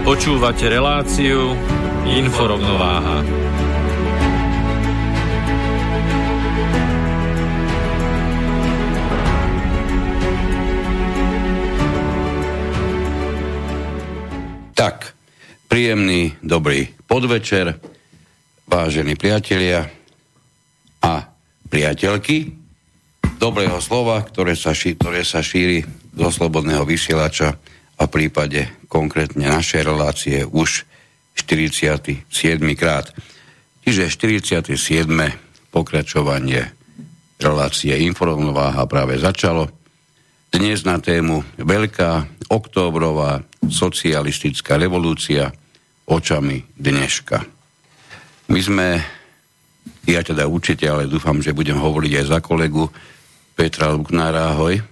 Počúvate reláciu InfoRovnováha. Tak, príjemný, dobrý podvečer, vážení priatelia a priateľky. Dobrého slova, ktoré sa šíri do slobodného vysielača a v prípade konkrétne našej relácie už 47. krát. Čiže 47. pokračovanie relácie InfoRovnováha práve začalo. Dnes na tému Veľká októbrová socialistická revolúcia očami dneška. My sme, ja teda určite, ale dúfam, že budem hovoriť aj za kolegu Petra Lúknara. Ahoj.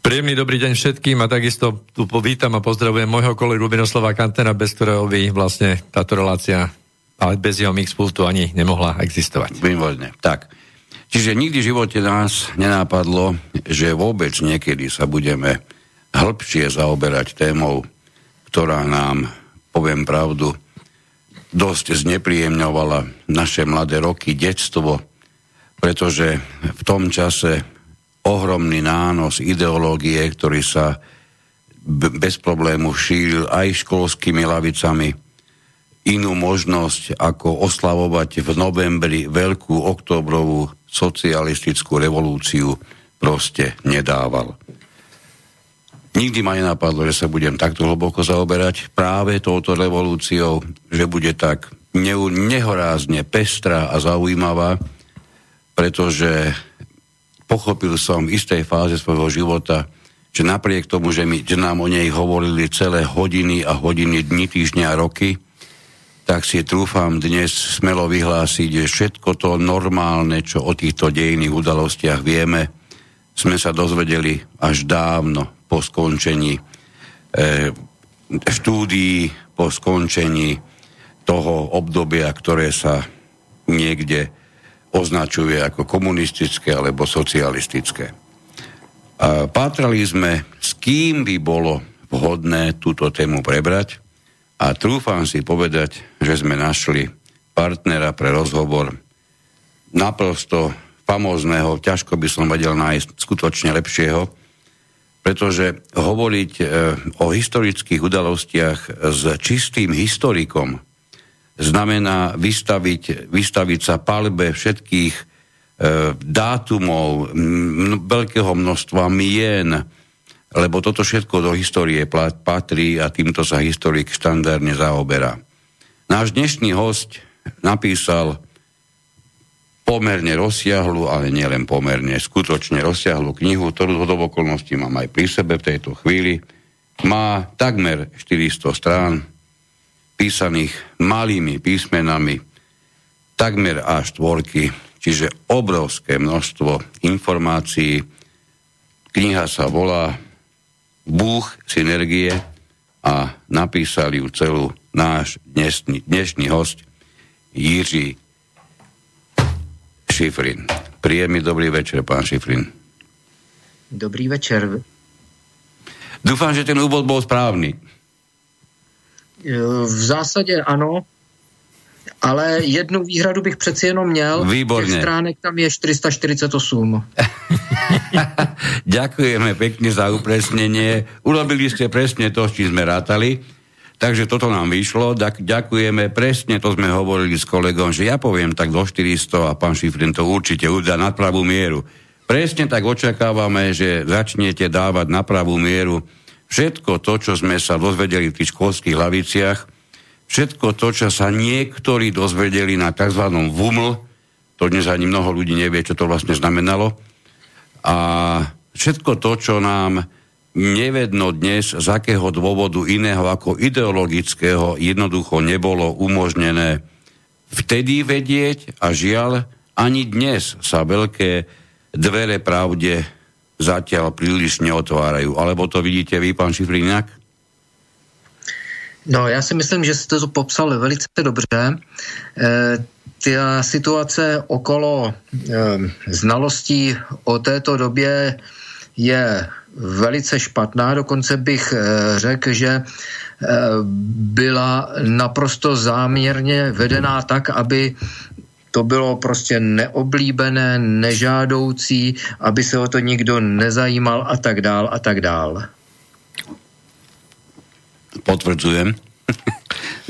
Príjemný dobrý deň všetkým a takisto tu povítam a pozdravujem môjho kolegu Miroslava Kantnera, bez ktorého by vlastne táto relácia, ale bez jeho mixpultu ani nemohla existovať. Výborne, tak. Čiže nikdy v živote nás nenápadlo, že vôbec niekedy sa budeme hĺbšie zaoberať témou, ktorá nám, poviem pravdu, dosť znepríjemňovala naše mladé roky, detstvo, pretože v tom čase ohromný nános ideológie, ktorý sa bez problému šíril aj školskými lavicami. Inú možnosť, ako oslavovať v novembri Veľkú októbrovú socialistickú revolúciu, proste nedával. Nikdy ma nenapadlo, že sa budem takto hlboko zaoberať práve touto revolúciou, že bude tak nehorázne pestrá a zaujímavá, pretože pochopil som v istej fáze svojho života, že napriek tomu, že nám o nej hovorili celé hodiny a hodiny, dni, týždňa a roky, tak si trúfam dnes smelo vyhlásiť, že všetko to normálne, čo o týchto dejinných udalostiach vieme, sme sa dozvedeli až dávno po skončení štúdií, po skončení toho obdobia, ktoré sa niekde označuje ako komunistické alebo socialistické. A pátrali sme, s kým by bolo vhodné túto tému prebrať a trúfam si povedať, že sme našli partnera pre rozhovor naprosto famózneho, ťažko by som vedel nájsť skutočne lepšieho, pretože hovoriť o historických udalostiach s čistým historikom znamená vystaviť sa palbe všetkých dátumov, veľkého množstva mien, lebo toto všetko do histórie patrí a týmto sa historik štandardne zaoberá. Náš dnešný host napísal pomerne rozsiahlu, ale nielen pomerne, skutočne rozsiahlu knihu, ktorú do okolností mám aj pri sebe v tejto chvíli. Má takmer 400 strán, písaných malými písmenami, takmer A4, čiže obrovské množstvo informácií. Kniha sa volá Bůh synergie a napísal ju celú náš dnešný host Jiří Šifrin. Príjemný dobrý večer, pán Šifrin. Dobrý večer. Dúfam, že ten úvod bol správny. V zásadě ano, ale jednu výhradu bych přeci jenom měl. Výborně. Těch stránek tam je 448. Ďakujeme pekne za upresnenie. Urobili ste presne to, s čím sme rátali. Takže toto nám vyšlo, ďakujeme, presne to sme hovorili s kolegom, že ja poviem tak do 400 a pán Šifrin to určite udá na pravú mieru. Presne tak očakávame, že začnete dávať na pravú mieru všetko to, čo sme sa dozvedeli v tých školských hlaviciach, všetko to, čo sa niektorí dozvedeli na tzv. VUML, to dnes ani mnoho ľudí nevie, čo to vlastne znamenalo, a všetko to, čo nám nevedno dnes, z akého dôvodu iného ako ideologického jednoducho nebolo umožnené vtedy vedieť a žiaľ, ani dnes sa veľké dvere pravde zatiaľ príliš neotvárajú. Alebo to vidíte vy, pán Šifrin, inak? No, já si myslím, že jste to popsal velice dobře. Ta situace okolo znalostí o této době je velice špatná, dokonce bych řekl, že byla naprosto záměrně vedená tak, aby to bylo prostě neoblíbené, nežádoucí, aby se o to nikdo nezajímal a tak dál a tak dál. Potvrdzujem.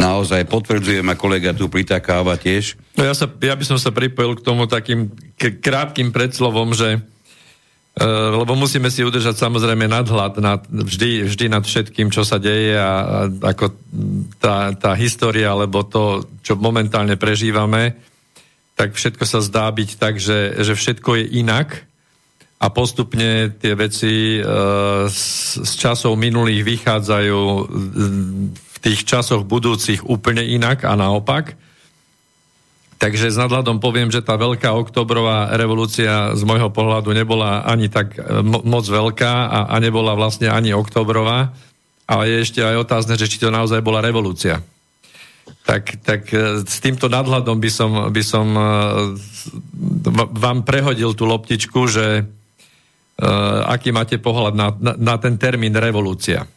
Naozaj potvrdzujem a kolega tu pritakáva tiež. No ja by som sa pripojil k tomu takým krátkým predslovom, že lebo musíme si udržať samozrejme nadhľad vždy nad všetkým, čo sa deje a ako tá história, alebo to, čo momentálne prežívame, tak všetko sa zdá byť tak, že všetko je inak a postupne tie veci z časov minulých vychádzajú v tých časoch budúcich úplne inak a naopak. Takže s nadhľadom poviem, že tá veľká oktobrová revolúcia z môjho pohľadu nebola ani tak moc veľká a nebola vlastne ani oktobrová. Ale je ešte aj otázne, že či to naozaj bola revolúcia. Tak s týmto nadhľadom by som vám prehodil tú loptičku, že aký máte pohľad na ten termín revolúcia.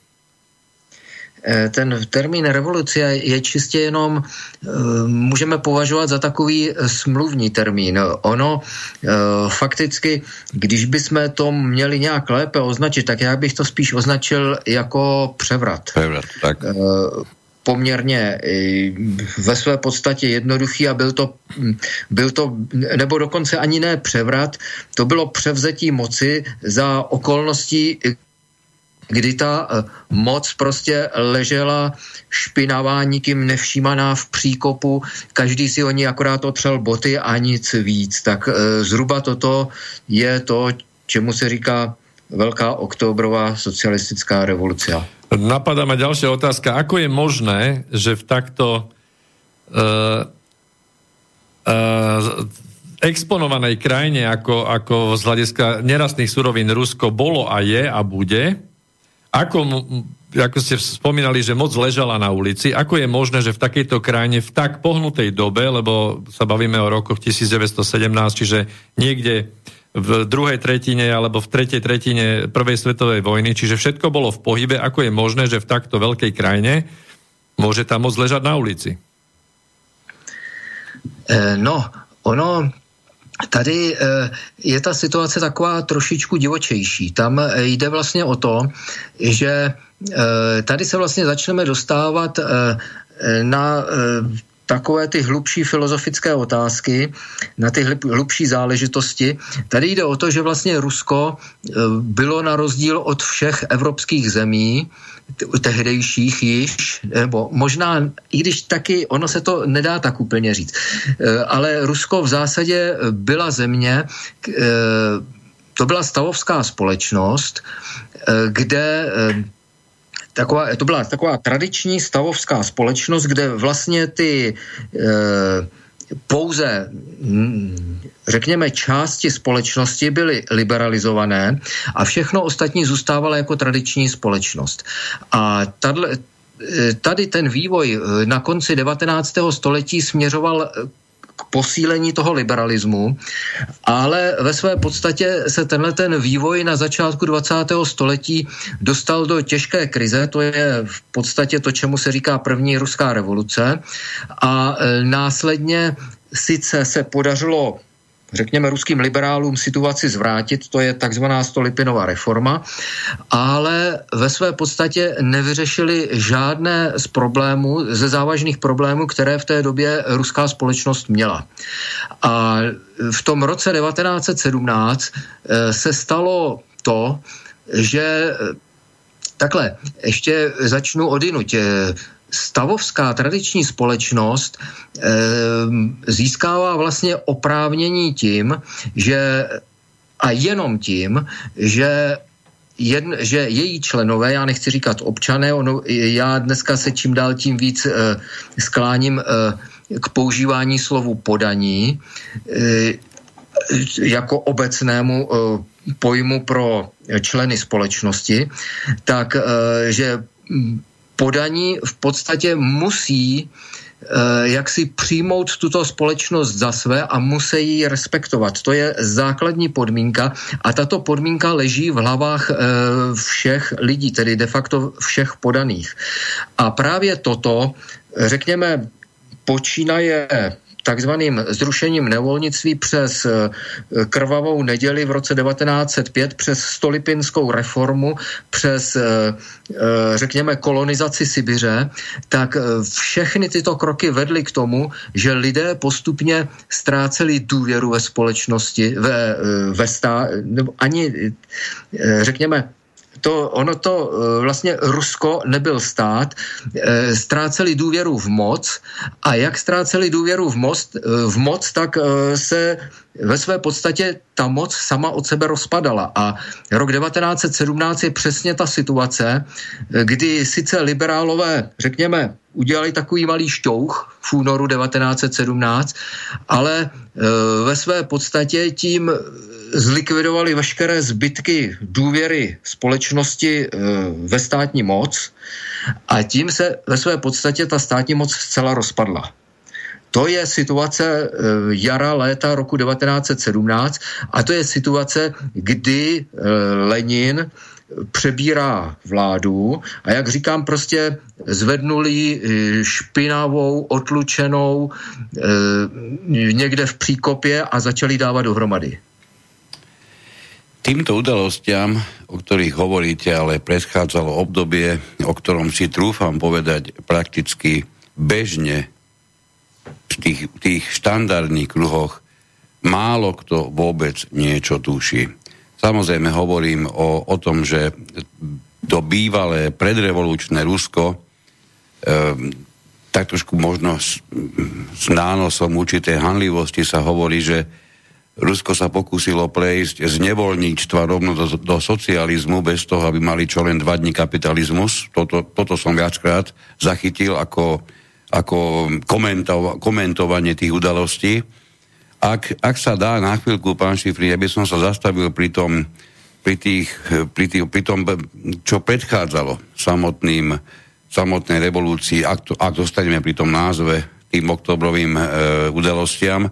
Ten termín revoluce je čistě jenom, můžeme považovat za takový smluvní termín. Ono fakticky, když bychom to měli nějak lépe označit, tak já bych to spíš označil jako převrat. Převrat, tak. Poměrně ve své podstatě jednoduchý a byl to, nebo dokonce ani ne převrat, to bylo převzetí moci za okolností, kdy ta moc prostě ležela špinavá, nikým nevšímaná v příkopu, každý si o ní akorát otřel boty a nic víc. Tak zhruba toto je to, čemu se říká Veľká oktobrová socialistická revolúcia. Napadá ma ďalšia otázka. Ako je možné, že v takto exponovanej krajine, ako z hľadiska nerastných surovín Rusko bolo a je a bude, ako ste spomínali, že moc ležala na ulici, ako je možné, že v takejto krajine, v tak pohnutej dobe, lebo sa bavíme o rokoch 1917, čiže niekde v druhej tretine alebo v tretej tretine prvej svetovej vojny, čiže všetko bolo v pohybe, ako je možné, že v takto veľkej krajine môže tá moc ležať na ulici? No, ono... Tady je ta situace taková trošičku divočejší. Tam jde vlastně o to, že tady se vlastně začneme dostávat na takové ty hlubší filozofické otázky, na ty hlubší záležitosti. Tady jde o to, že vlastně Rusko bylo na rozdíl od všech evropských zemí, tehdejších již, nebo možná, i když taky, ono se to nedá tak úplně říct, ale Rusko v zásadě byla země, to byla stavovská společnost, kde to byla taková tradiční stavovská společnost, kde vlastně ty pouze, řekněme, části společnosti byly liberalizované a všechno ostatní zůstávalo jako tradiční společnost. A tady ten vývoj na konci 19. století směřoval k posílení toho liberalismu, ale ve své podstatě se ten vývoj na začátku 20. století dostal do těžké krize, to je v podstatě to, čemu se říká první ruská revoluce, a následně sice se podařilo řekněme, ruským liberálům situaci zvrátit, to je takzvaná Stolipinova reforma, ale ve své podstatě nevyřešili žádné z problémů, ze závažných problémů, které v té době ruská společnost měla. A v tom roce 1917 se stalo to, že takhle, ještě začnu odinut. Stavovská tradiční společnost získává vlastně oprávnění tím, že a jenom tím, že její členové, já nechci říkat občané, já dneska se čím dál tím víc skláním k používání slovu podaní jako obecnému pojmu pro členy společnosti, tak že podaní v podstatě musí jaksi přijmout tuto společnost za své a musí ji respektovat. To je základní podmínka a tato podmínka leží v hlavách všech lidí, tedy de facto všech podaných. A právě toto, řekněme, počínaje takzvaným zrušením nevolnictví přes krvavou neděli v roce 1905, přes Stolipinskou reformu, přes, řekněme, kolonizaci Sibiře, tak všechny tyto kroky vedly k tomu, že lidé postupně ztráceli důvěru ve společnosti, ve stát, nebo ani, řekněme, Ono to vlastně Rusko nebyl stát, ztráceli důvěru v moc a jak ztráceli důvěru v moc, tak se ve své podstatě ta moc sama od sebe rozpadala a rok 1917 je přesně ta situace, kdy sice liberálové, řekněme, udělali takový malý šťouch v únoru 1917, ale ve své podstatě tím zlikvidovali veškeré zbytky důvěry společnosti ve státní moc a tím se ve své podstatě ta státní moc zcela rozpadla. To je situace jara, léta roku 1917 a to je situace, kdy Lenin přebírá vládu a jak říkám, prostě zvednuli špinavou, otlučenou někde v příkopě a začali dávat dohromady. Týmto udalostiam, o ktorých hovoríte, ale predchádzalo obdobie, o ktorom si trúfam povedať prakticky bežne v tých štandardných kruhoch málo kto vôbec niečo tuší. Samozrejme hovorím o tom, že to bývalé predrevolučné Rusko tak trošku možno s nánosom určitej hanlivosti sa hovorí, že Rusko sa pokúsilo prejsť z nevoľníctva rovno do socializmu bez toho, aby mali čo len 2 dni kapitalizmus. Toto som viackrát zachytil ako komentovanie tých udalostí. Ak sa dá na chvíľku, pán Šifrin, aby som sa zastavil pri tom, čo predchádzalo samotnej revolúcii, ak dostaneme pri tom názve tým oktobrovým udalostiam.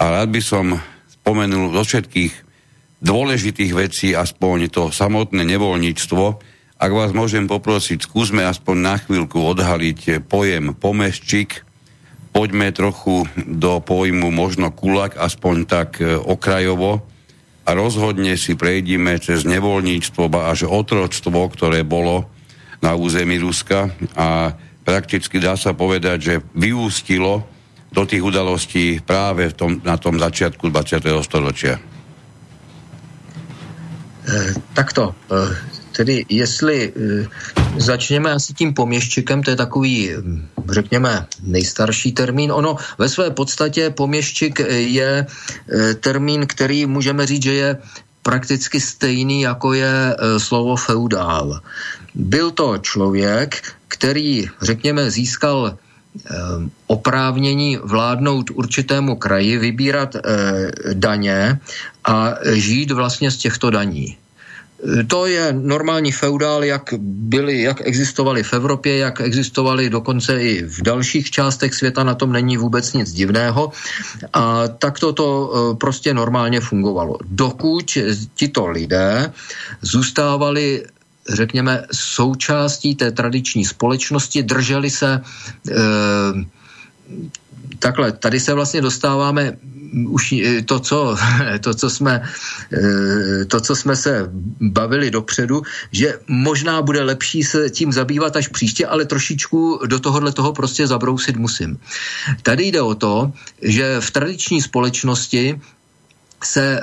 A rád by som spomenul zo všetkých dôležitých vecí aspoň to samotné nevoľníctvo. Ak vás môžem poprosiť, skúsme aspoň na chvíľku odhaliť pojem pomeščik. Poďme trochu do pojmu možno kulak, aspoň tak okrajovo. A rozhodne si prejdime cez nevoľníctvo, ba až otroctvo, ktoré bolo na území Ruska. A prakticky dá sa povedať, že vyústilo do tých udalostí práve na tom začiatku 20. storočia. Takto. Tedy jestli začněme asi tím poměščikem, to je takový, řekněme, nejstarší termín. Ono ve své podstatě poměščik je termín, který můžeme říct, že je prakticky stejný, jako je slovo feudál. Byl to člověk, který, řekněme, získal oprávnění vládnout určitému kraji, vybírat daně a žít vlastně z těchto daní. To je normální feudál, jak existovali v Evropě, jak existovali dokonce i v dalších částech světa, na tom není vůbec nic divného. A takto to prostě normálně fungovalo. Dokud tito lidé zůstávali, řekněme, součástí té tradiční společnosti, drželi se, takhle, tady se vlastně dostáváme už to, co jsme se bavili dopředu, že možná bude lepší se tím zabývat až příště, ale trošičku do tohohle toho prostě zabrousit musím. Tady jde o to, že v tradiční společnosti se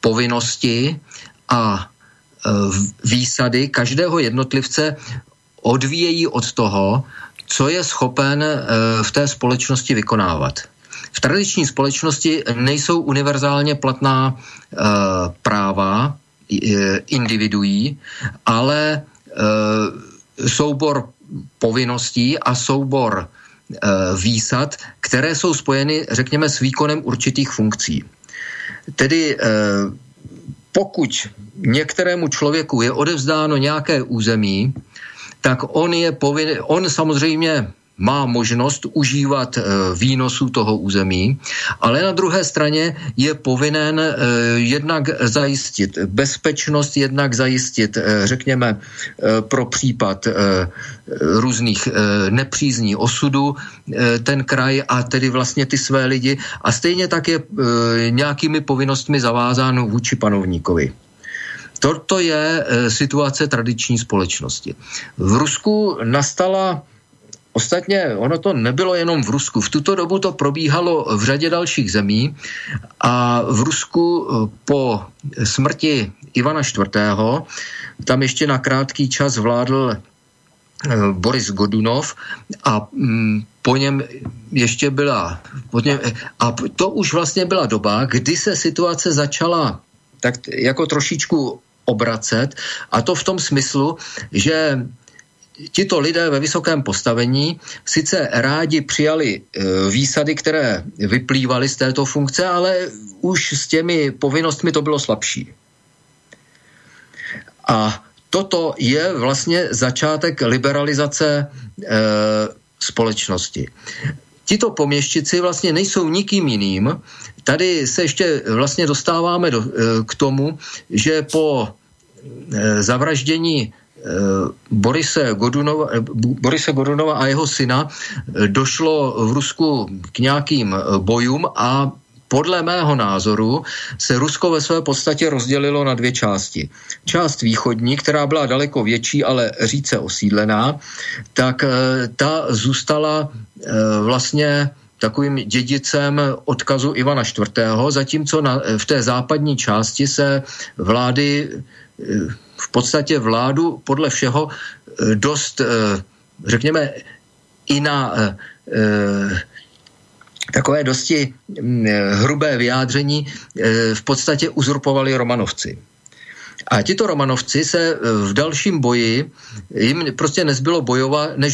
povinnosti a výsady každého jednotlivce odvíjejí od toho, co je schopen v té společnosti vykonávat. V tradiční společnosti nejsou univerzálně platná práva individuí, ale soubor povinností a soubor výsad, které jsou spojeny, řekněme, s výkonem určitých funkcí. Tedy pokud některému člověku je odevzdáno nějaké území, tak on je povinen, on samozřejmě má možnost užívat výnosů toho území, ale na druhé straně je povinen jednak zajistit bezpečnost, jednak zajistit, řekněme, pro případ různých nepřízní osudu ten kraj a tedy vlastně ty své lidi a stejně tak je nějakými povinnostmi zavázán vůči panovníkovi. Toto je situace tradiční společnosti. V Rusku nastala, ostatně ono to nebylo jenom v Rusku, v tuto dobu to probíhalo v řadě dalších zemí a v Rusku po smrti Ivana IV. Tam ještě na krátký čas vládl Boris Godunov a po něm ještě byla, a to už vlastně byla doba, kdy se situace začala tak jako trošičku obracet a to v tom smyslu, že tito lidé ve vysokém postavení sice rádi přijali výsady, které vyplývaly z této funkce, ale už s těmi povinnostmi to bylo slabší. A toto je vlastně začátek liberalizace společnosti. Tito poměščici vlastně nejsou nikým jiným. Tady se ještě vlastně dostáváme k tomu, že po zavraždění Borise Godunova a jeho syna došlo v Rusku k nějakým bojům a podle mého názoru se Rusko ve své podstatě rozdělilo na dvě části. Část východní, která byla daleko větší, ale řídce osídlená, tak ta zůstala vlastně takovým dědicem odkazu Ivana IV., zatímco v té západní části se vlády, v podstatě vládu podle všeho dost, řekněme, i na takové dosti hrubé vyjádření v podstatě uzurpovali Romanovci. A tito Romanovci se v dalším boji, jim prostě nezbylo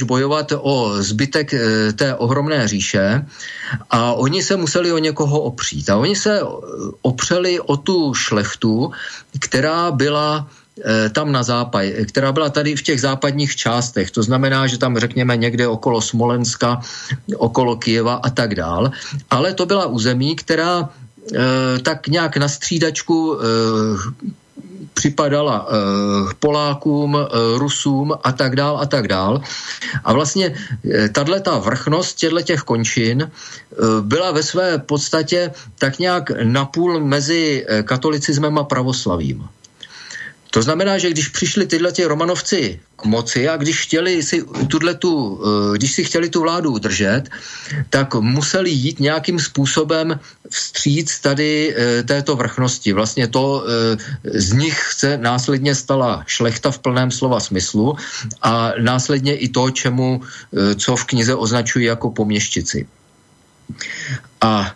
bojovat o zbytek té ohromné říše a oni se museli o někoho opřít. A oni se opřeli o tu šlechtu, která byla tam na západ, která byla tady v těch západních částech, to znamená, že tam řekněme někde okolo Smolenska, okolo Kyjeva a tak dál, ale to byla území, která tak nějak na střídačku připadala Polákům, Rusům a tak dál a tak dál. A vlastně tato vrchnost těch končin byla ve své podstatě tak nějak napůl mezi katolicismem a pravoslavím. To znamená, že když přišli tyhle Romanovci k moci a když si chtěli tu vládu udržet, tak museli jít nějakým způsobem vstříc tady této vrchnosti. Vlastně to z nich se následně stala šlechta v plném slova smyslu a následně i to, co v knize označují jako poměščici. A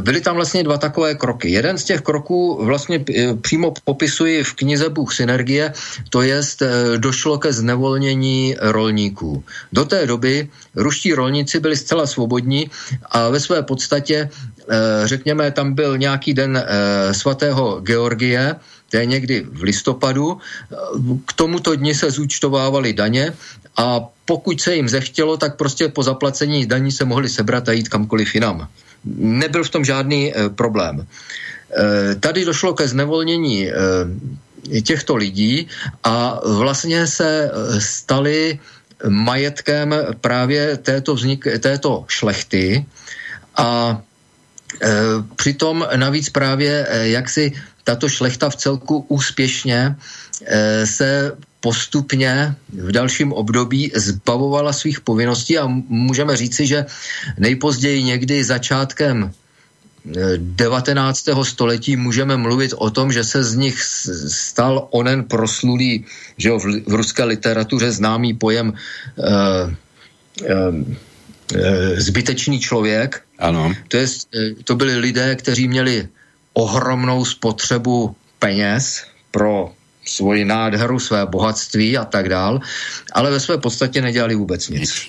byly tam vlastně dva takové kroky. Jeden z těch kroků vlastně přímo popisuji v knize Bůh synergie, to jest došlo ke znevolnění rolníků. Do té doby ruští rolníci byli zcela svobodní a ve své podstatě, řekněme, tam byl nějaký den svatého Georgie, to je někdy v listopadu, k tomuto dni se zúčtovávaly daně a pokud se jim zechtělo, tak prostě po zaplacení daní se mohli sebrat a jít kamkoliv jinam. Nebyl v tom žádný problém. Tady došlo ke znevolnění těchto lidí a vlastně se stali majetkem právě této šlechty A přitom navíc právě jaksi tato šlechta v celku úspěšně se postupně v dalším období zbavovala svých povinností a můžeme říci, že nejpozději někdy začátkem 19. století můžeme mluvit o tom, že se z nich stal onen proslulý, že jo, v ruské literatuře známý pojem zbytečný člověk. Ano. To byli lidé, kteří měli ohromnou spotřebu peněz pro svoji nádheru, své bohatství a tak dál, ale ve své podstatě nedělali vůbec nic.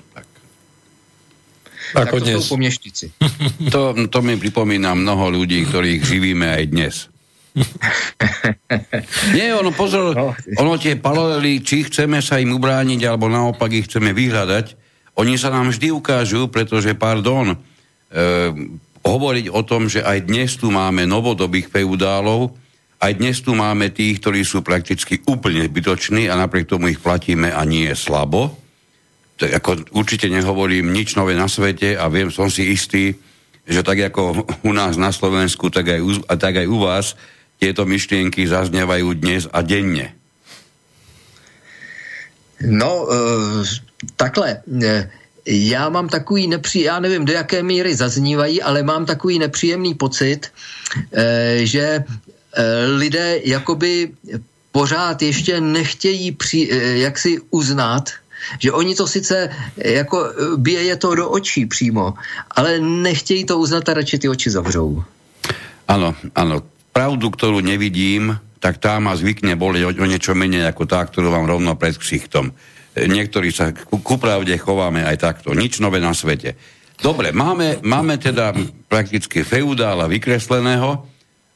Tak to sú poměštíci. To mi pripomína mnoho ľudí, ktorých živíme aj dnes. Nie, ono pozor, ono tie paralely, či chceme sa im ubrániť, alebo naopak ich chceme vyhľadať, oni sa nám vždy ukážu, pretože, hovoriť o tom, že aj dnes tu máme novodobých feudálov, aj dnes tu máme tých, ktorí sú prakticky úplne zbytoční a napriek tomu ich platíme a nie slabo. Ako určite nehovorím nič nové na svete a viem, som si istý, že tak ako u nás na Slovensku, tak aj u vás tieto myšlienky zaznievajú dnes a denne. No, takhle. Já mám takový já nevím, do jaké míry zaznívají, ale mám takový nepříjemný pocit, že lidé jakoby pořád ještě nechtějí jaksi uznat, že oni to sice jako bije to do očí přímo, ale nechtějí to uznat a radši ty oči zavřou. Áno, áno. Pravdu, ktorú nevidím, tak tá ma zvykne boleť o niečo menej ako tá, ktorú vám rovno pred ksichtom. Niektorí sa ku pravde chováme aj takto. Nič nové na svete. Dobre, máme teda prakticky feudála vykresleného,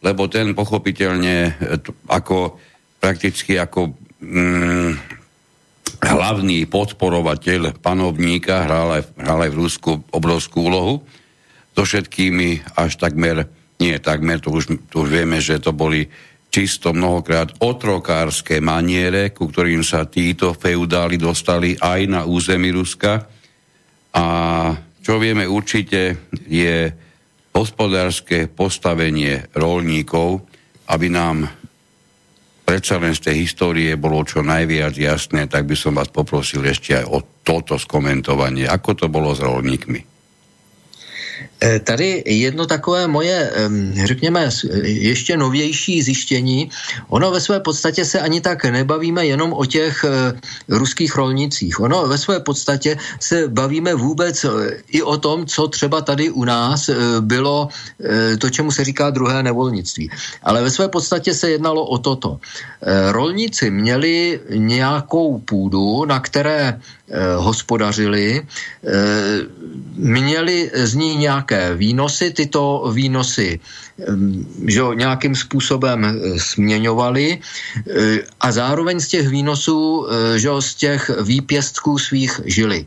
lebo ten pochopiteľne ako hlavný podporovateľ panovníka hral aj v Rusku obrovskú úlohu so všetkými až takmer, to už vieme, že to boli čisto mnohokrát otrokárske maniere, ku ktorým sa títo feudáli dostali aj na území Ruska. A čo vieme určite je hospodárske postavenie roľníkov, aby nám predsa len z tej histórie bolo čo najviac jasné, tak by som vás poprosil ešte aj o toto skomentovanie. Ako to bolo s roľníkmi? Tady jedno takové moje, řekněme, ještě novější zjištění. Ono ve své podstatě se ani tak nebavíme jenom o těch ruských rolnicích. Ono ve své podstatě se bavíme vůbec i o tom, co třeba tady u nás bylo to, čemu se říká druhé nevolnictví. Ale ve své podstatě se jednalo o toto. Rolníci měli nějakou půdu, na které hospodařili, měli z ní nějaké výnosy, tyto výnosy že nějakým způsobem směňovali a zároveň z těch výnosů, že z těch výpěstků svých žili.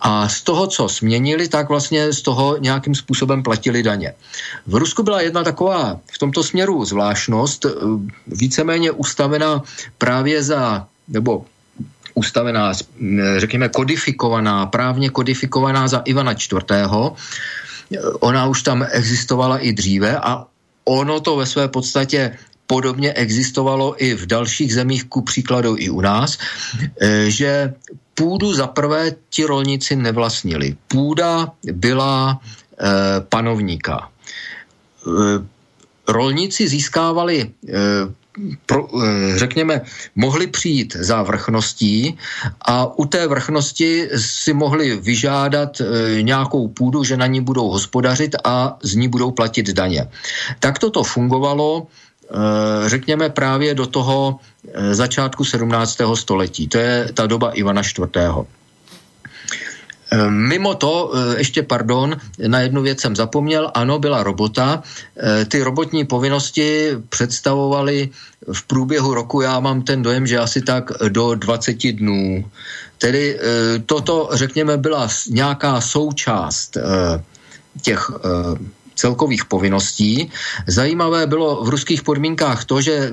A z toho, co směnili, tak vlastně z toho nějakým způsobem platili daně. V Rusku byla jedna taková v tomto směru zvláštnost, víceméně ustavená právě ustavená, řekněme, kodifikovaná, právně kodifikovaná za Ivana IV. Ona už tam existovala i dříve a ono to ve své podstatě podobně existovalo i v dalších zemích, ku příkladu i u nás, že půdu zaprvé ti rolníci nevlastnili. Půda byla panovníka. Rolníci získávali řekněme, mohli přijít za vrchností a u té vrchnosti si mohli vyžádat nějakou půdu, že na ní budou hospodařit a z ní budou platit daně. Tak toto fungovalo, řekněme, právě do toho začátku 17. století. To je ta doba Ivana IV. Mimo to, ještě na jednu věc jsem zapomněl, ano, byla robota. Ty robotní povinnosti představovaly v průběhu roku, já mám ten dojem, že asi tak do 20 dnů. Tedy toto, řekněme, byla nějaká součást těch celkových povinností. Zajímavé bylo v ruských podmínkách to, že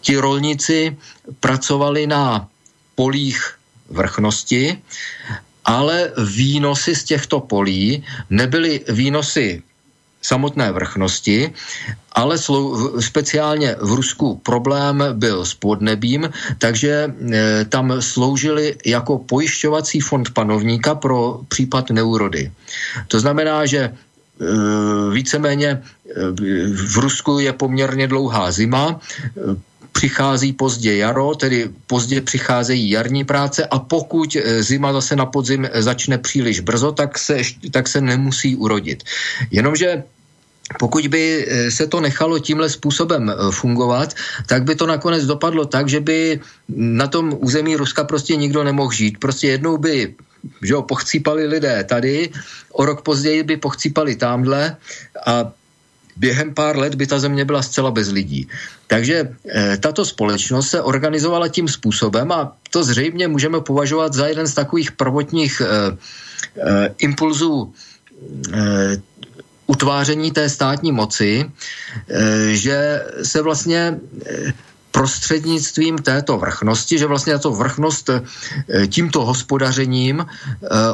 ti rolníci pracovali na polích vrchnosti ale výnosy z těchto polí nebyly výnosy samotné vrchnosti, ale speciálně v Rusku problém byl s podnebím, takže tam sloužili jako pojišťovací fond panovníka pro případ neúrody. To znamená, že víceméně v Rusku je poměrně dlouhá zima, přichází pozdě jaro, tedy pozdě přicházejí jarní práce a pokud zima zase na podzim začne příliš brzo, tak se nemusí urodit. Jenomže pokud by se to nechalo tímhle způsobem fungovat, tak by to nakonec dopadlo tak, že by na tom území Ruska prostě nikdo nemohl žít. Prostě jednou by pochcípali lidé tady, o rok později by pochcípali tamhle a během pár let by ta země byla zcela bez lidí. Takže tato společnost se organizovala tím způsobem a to zřejmě můžeme považovat za jeden z takových prvotních impulzů utváření té státní moci, že se vlastně prostřednictvím této vrchnosti, že vlastně tato vrchnost tímto hospodařením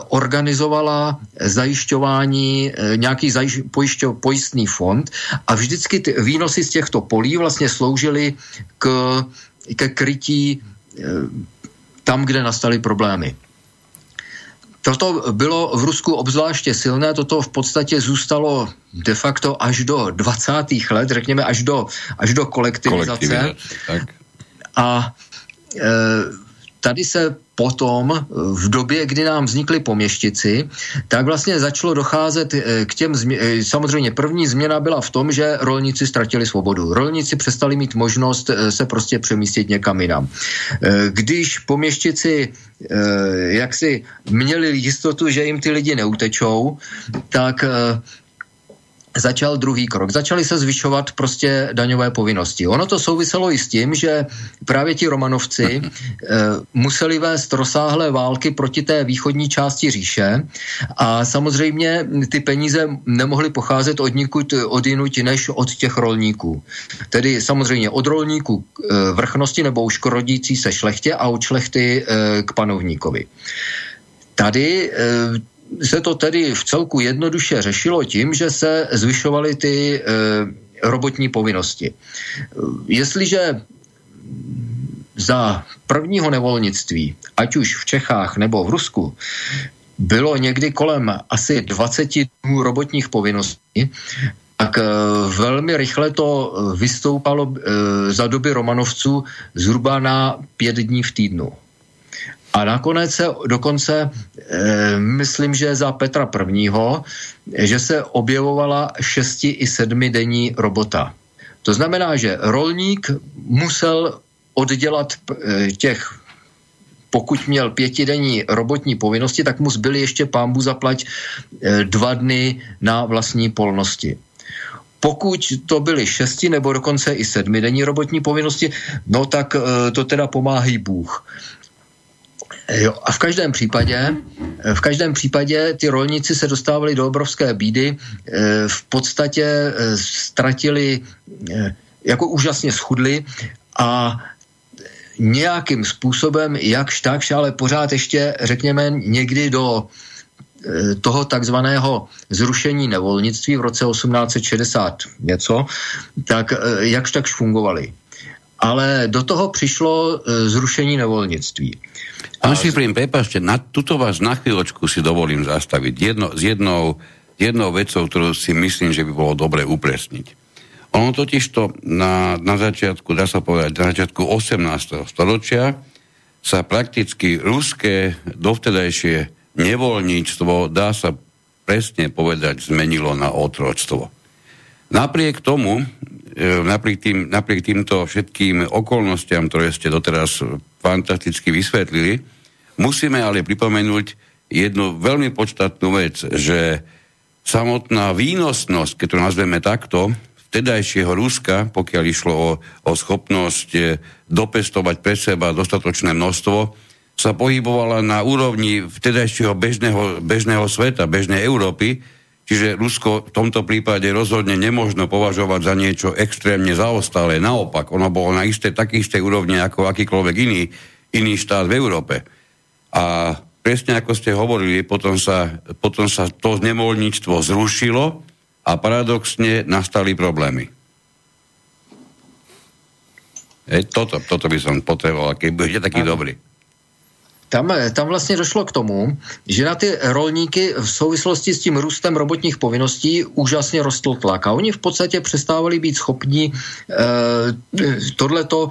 organizovala zajišťování, nějaký pojistný fond a vždycky ty výnosy z těchto polí vlastně sloužily ke krytí tam, kde nastaly problémy. Toto bylo v Rusku obzvláště silné, toto v podstatě zůstalo de facto až do 20. let, řekněme až do kolektivizace. Tak. A tady se potom, v době, kdy nám vznikli poměštici, tak vlastně začalo docházet k těm samozřejmě první změna byla v tom, že rolníci ztratili svobodu. Rolníci přestali mít možnost se prostě přemístit někam jinam. Když poměštici jaksi měli jistotu, že jim ty lidi neutečou, tak začal druhý krok. Začaly se zvyšovat prostě daňové povinnosti. Ono to souviselo i s tím, že právě ti Romanovci museli vést rozsáhlé války proti té východní části říše a samozřejmě ty peníze nemohly pocházet odjinud než od těch rolníků. Tedy samozřejmě od rolníků k vrchnosti nebo už k rodící se šlechtě a od šlechty k panovníkovi. Tady se to tedy v celku jednoduše řešilo tím, že se zvyšovaly ty robotní povinnosti. Jestliže za prvního nevolnictví, ať už v Čechách nebo v Rusku, bylo někdy kolem asi 20 dnů robotních povinností, tak velmi rychle to vystoupalo za doby Romanovců zhruba na 5 dní v týdnu. A nakonec se dokonce, myslím, že za Petra prvního, že se objevovala 6- i 7-denní robota. To znamená, že rolník musel oddělat pokud měl 5denní robotní povinnosti, tak mu zbyly ještě pánbůh zaplať 2 dny na vlastní polnosti. Pokud to byly 6 nebo dokonce i 7denní robotní povinnosti, no tak to teda pomáhá Bůh. Jo, a v každém případě ty rolníci se dostávali do obrovské bídy, v podstatě ztratili, jako úžasně schudli a nějakým způsobem, jakž takž, ale pořád ještě, řekněme, někdy do toho takzvaného zrušení nevolnictví v roce 1860 něco, tak jakž takž fungovali. Ale do toho přišlo zrušení nevolnictví. Pán Šifrin, prepáčte, na tuto vás na chvíľočku si dovolím zastaviť jednou vecou, ktorú si myslím, že by bolo dobre upresniť. Ono totižto na začiatku, dá sa povedať, na začiatku 18. storočia sa prakticky ruské dovtedajšie nevoľníctvo, dá sa presne povedať, zmenilo na otroctvo. Napriek tomu, napriek týmto všetkým okolnostiam, ktoré ste doteraz fantasticky vysvetlili, musíme ale pripomenúť jednu veľmi podstatnú vec, že samotná výnosnosť, keď to nazveme takto, vtedajšieho Ruska, pokiaľ išlo o schopnosť dopestovať pre seba dostatočné množstvo, sa pohybovala na úrovni vtedajšieho bežného sveta, bežnej Európy, čiže Rusko v tomto prípade rozhodne nemožno považovať za niečo extrémne zaostalé. Naopak, ono bolo na taký isté úrovni ako akýkoľvek iný štát v Európe. A presne ako ste hovorili, potom sa to znemoľníctvo zrušilo a paradoxne nastali problémy. Toto by som potreboval, keď budete taký dobrý. Tam vlastně došlo k tomu, že na ty rolníky v souvislosti s tím růstem robotních povinností úžasně rostl tlak a oni v podstatě přestávali být schopni tohleto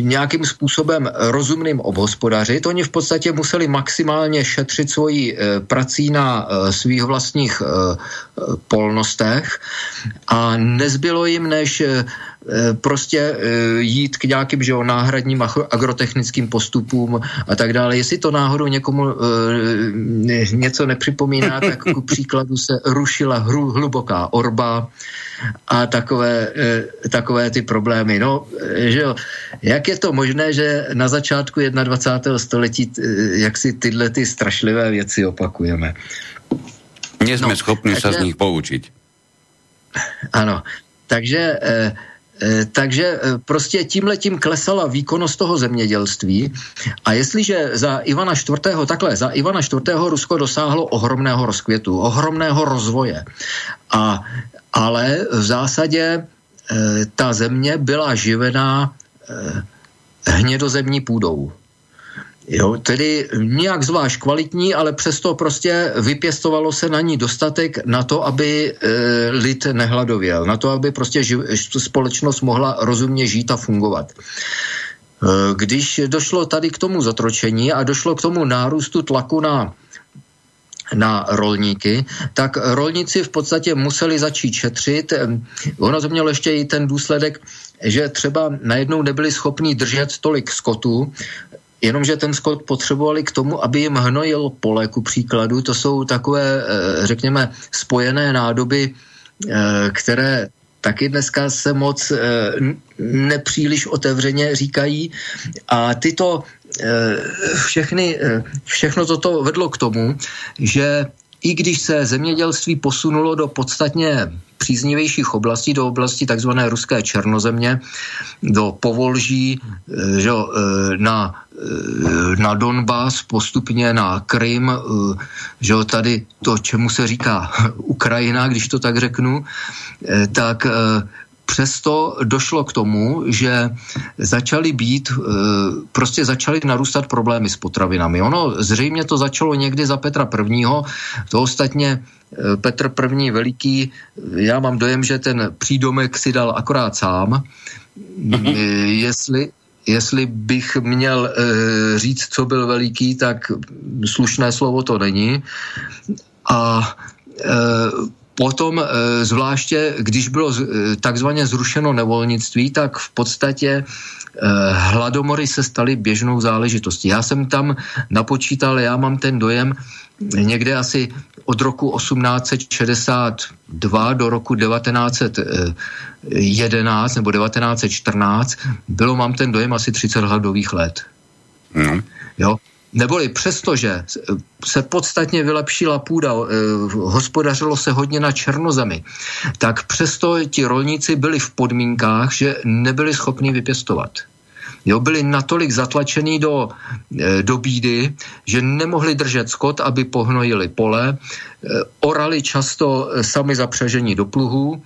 nějakým způsobem rozumným obhospodařit. Oni v podstatě museli maximálně šetřit svoji prací na svých vlastních polnostech a nezbylo jim, než prostě jít k nějakým náhradním agrotechnickým postupům a tak dále. Jestli to náhodou někomu něco nepřipomíná, tak ku příkladu se rušila hluboká orba a takové ty problémy. No, že jo, jak je to možné, že na začátku 21. století jak si tyhle ty strašlivé věci opakujeme? Nejsme schopni se z nich poučit. Ano, takže prostě tímhletím klesala výkonnost toho zemědělství a jestliže za Ivana IV. Rusko dosáhlo ohromného rozkvětu, ohromného rozvoje, ale v zásadě ta země byla živená hnědozemní půdou. Jo, tedy nějak zvlášť kvalitní, ale přesto prostě vypěstovalo se na ní dostatek na to, aby lid nehladověl, na to, aby prostě společnost mohla rozumně žít a fungovat. Když došlo tady k tomu zotročení a došlo k tomu nárůstu tlaku na rolníky, tak rolníci v podstatě museli začít šetřit. Ono to mělo ještě i ten důsledek, že třeba najednou nebyli schopní držet tolik skotu, jenomže ten skot potřebovali k tomu, aby jim hnojil pole, ku příkladu. To jsou takové, řekněme, spojené nádoby, které taky dneska se moc nepříliš otevřeně říkají. A tyto všechno toto vedlo k tomu, že i když se zemědělství posunulo do podstatně příznivějších oblastí, do oblasti takzvané ruské černozemě, do Povolží, na Donbas, postupně na Krym, že tady to, čemu se říká Ukrajina, když to tak řeknu, tak přesto došlo k tomu, že začaly narůstat problémy s potravinami. Ono zřejmě to začalo někdy za Petra prvního, to ostatně Petr první veliký, já mám dojem, že ten přídomek si dal akorát sám. Jestli bych měl říct, co byl veliký, tak slušné slovo to není. A potom zvláště, když bylo takzvaně zrušeno nevolnictví, tak v podstatě hladomory se staly běžnou záležitostí. Já jsem tam napočítal, já mám ten dojem, někde asi od roku 1862 do roku 1911 nebo 1914 bylo, mám ten dojem, asi 30 hladových let. No. Jo? Neboli přestože se podstatně vylepšila půda, hospodařilo se hodně na černozemi, tak přesto ti rolníci byli v podmínkách, že nebyli schopni vypěstovat. Jo, byli natolik zatlačený do bídy, že nemohli držet skot, aby pohnojili pole, orali často sami zapřažení do pluhů.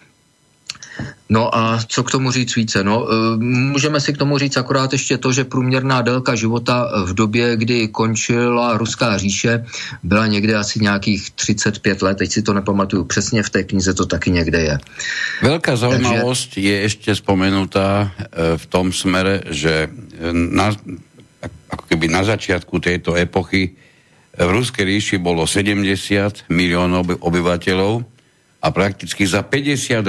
No a co k tomu říct více? No, můžeme si k tomu říct akorát ještě to, že průměrná délka života v době, kdy končila Ruská říše, byla někde asi nějakých 35 let, teď si to nepamatuju přesně, v té knize to taky někde je. Velká zaujímavost je ještě spomenutá v tom smere, že ako keby na začiatku této epochy v Ruskej ríši bolo 70 miliónov obyvateľov, a prakticky za 50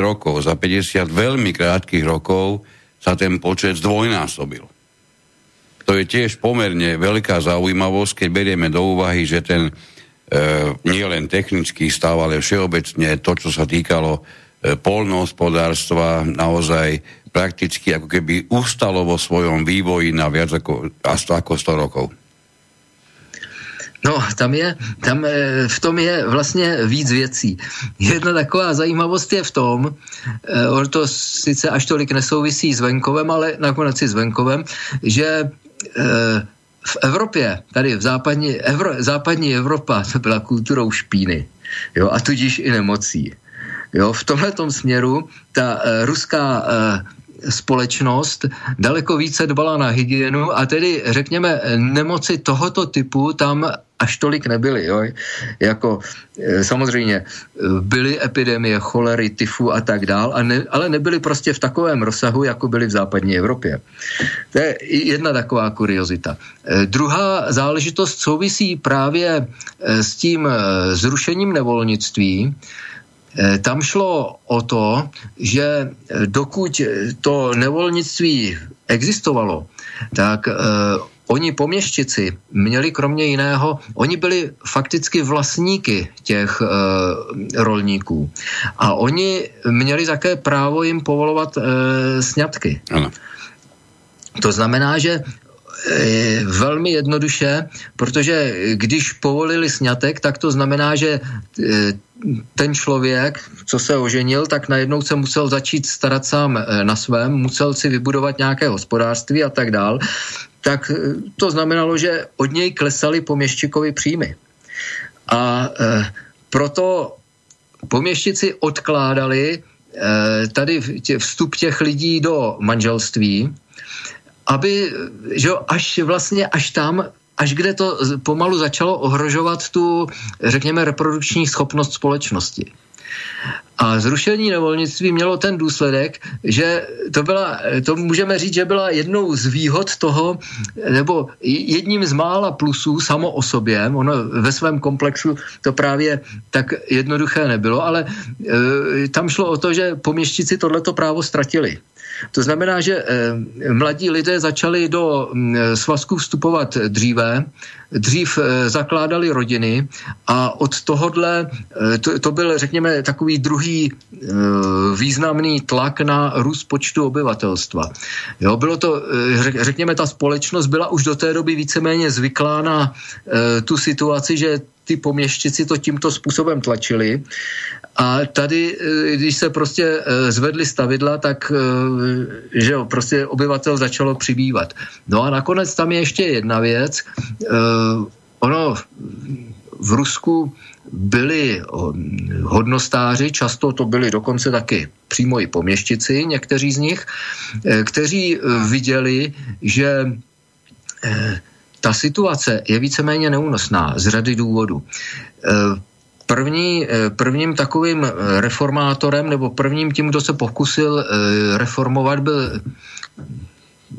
veľmi krátkych rokov sa ten počet zdvojnásobil. To je tiež pomerne veľká zaujímavosť, keď berieme do úvahy, že ten nie len technický stav, ale všeobecne to, čo sa týkalo poľnohospodárstva, naozaj prakticky ako keby ustalo vo svojom vývoji na viac ako 100 rokov. No, v tom je vlastně víc věcí. Jedna taková zajímavost je v tom, ono to sice až tolik nesouvisí s venkovem, ale nakonec i s venkovem, že v Evropě, tady v západní Evropa, to byla kulturou špíny, jo, a tudíž i nemocí. Jo, v tomhletom směru ta ruská společnost daleko více dbala na hygienu a tedy, řekněme, nemoci tohoto typu tam až tolik nebyly. Jo? Jako, samozřejmě byly epidemie cholery, tyfu a tak dál, a ne, ale nebyly prostě v takovém rozsahu, jako byly v západní Evropě. To je jedna taková kuriozita. Druhá záležitost souvisí právě s tím zrušením nevolnictví. Tam šlo o to, že dokud to nevolnictví existovalo, tak oni poměščici měli kromě jiného, oni byli fakticky vlastníky těch rolníků a oni měli také právo jim povolovat sňatky. Ano. To znamená, že velmi jednoduše, protože když povolili sňatek, tak to znamená, že ten člověk, co se oženil, tak najednou se musel začít starat sám na svém, musel si vybudovat nějaké hospodářství a tak dál, tak to znamenalo, že od něj klesaly poměščikovi příjmy. A proto poměščici odkládali tady vstup těch lidí do manželství, aby, že jo, až vlastně, až tam, až kde to pomalu začalo ohrožovat tu, řekněme, reprodukční schopnost společnosti. A zrušení nevolnictví mělo ten důsledek, že to můžeme říct, že byla jednou z výhod toho, nebo jedním z mála plusů samo o sobě, ono ve svém komplexu to právě tak jednoduché nebylo, ale tam šlo o to, že poměščici tohleto právo ztratili. To znamená, že mladí lidé začali do svazků vstupovat dřív zakládali rodiny a od tohodle, to byl, řekněme, takový druhý významný tlak na růst počtu obyvatelstva. Jo, bylo to, řekněme, ta společnost byla už do té doby víceméně zvyklá na tu situaci, že ty poměščici to tímto způsobem tlačili a tady, když se prostě zvedly stavidla, tak že jo, prostě obyvatel začalo přibývat. No a nakonec tam je ještě jedna věc. Ono v Rusku byli hodnostáři, často to byli dokonce taky přímo i poměščici, někteří z nich, kteří viděli, že ta situace je víceméně neúnosná z řady důvodů. Prvním takovým reformátorem, nebo prvním tím, kdo se pokusil reformovat, byl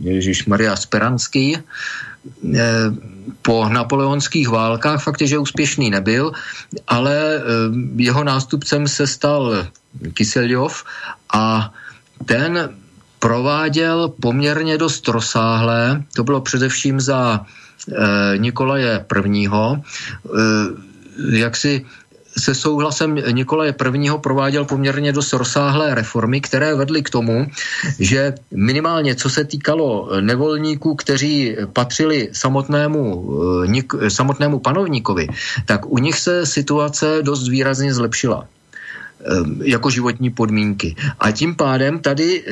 Ježišmarja Speranský. Po napoleonských válkách fakt je, že úspěšný nebyl, ale jeho nástupcem se stal Kyseljov a ten prováděl poměrně dost rozsáhlé, to bylo především za Nikolaje I., jaksi se souhlasem Nikolaje I. prováděl poměrně dost rozsáhlé reformy, které vedly k tomu, že minimálně co se týkalo nevolníků, kteří patřili samotnému panovníkovi, tak u nich se situace dost výrazně zlepšila jako životní podmínky. A tím pádem tady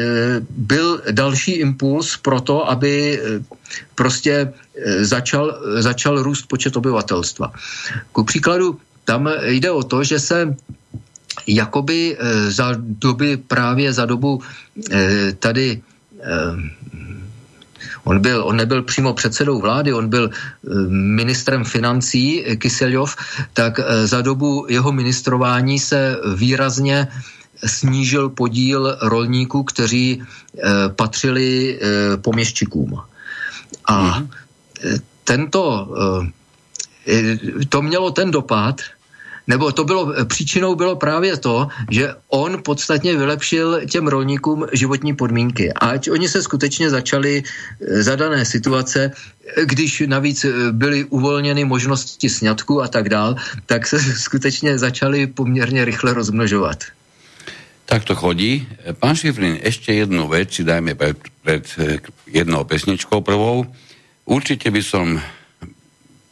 byl další impuls pro to, aby prostě začal růst počet obyvatelstva. Ku příkladu, tam jde o to, že se jakoby za dobu tady on nebyl přímo předsedou vlády, on byl ministrem financí Kyseljov, tak za dobu jeho ministrování se výrazně snížil podíl rolníků, kteří patřili poměščikům. A to mělo ten dopad, nebo příčinou bylo právě to, že on podstatně vylepšil těm rolníkům životní podmínky. A oni se skutečně začali za dané situace, když navíc byly uvolněny možnosti sňatku a tak dál, tak se skutečně začali poměrně rychle rozmnožovat. Tak to chodí. Pán Šifrin, ešte jednu vec si dajme pred jednou pesničkou prvou. Určite by som...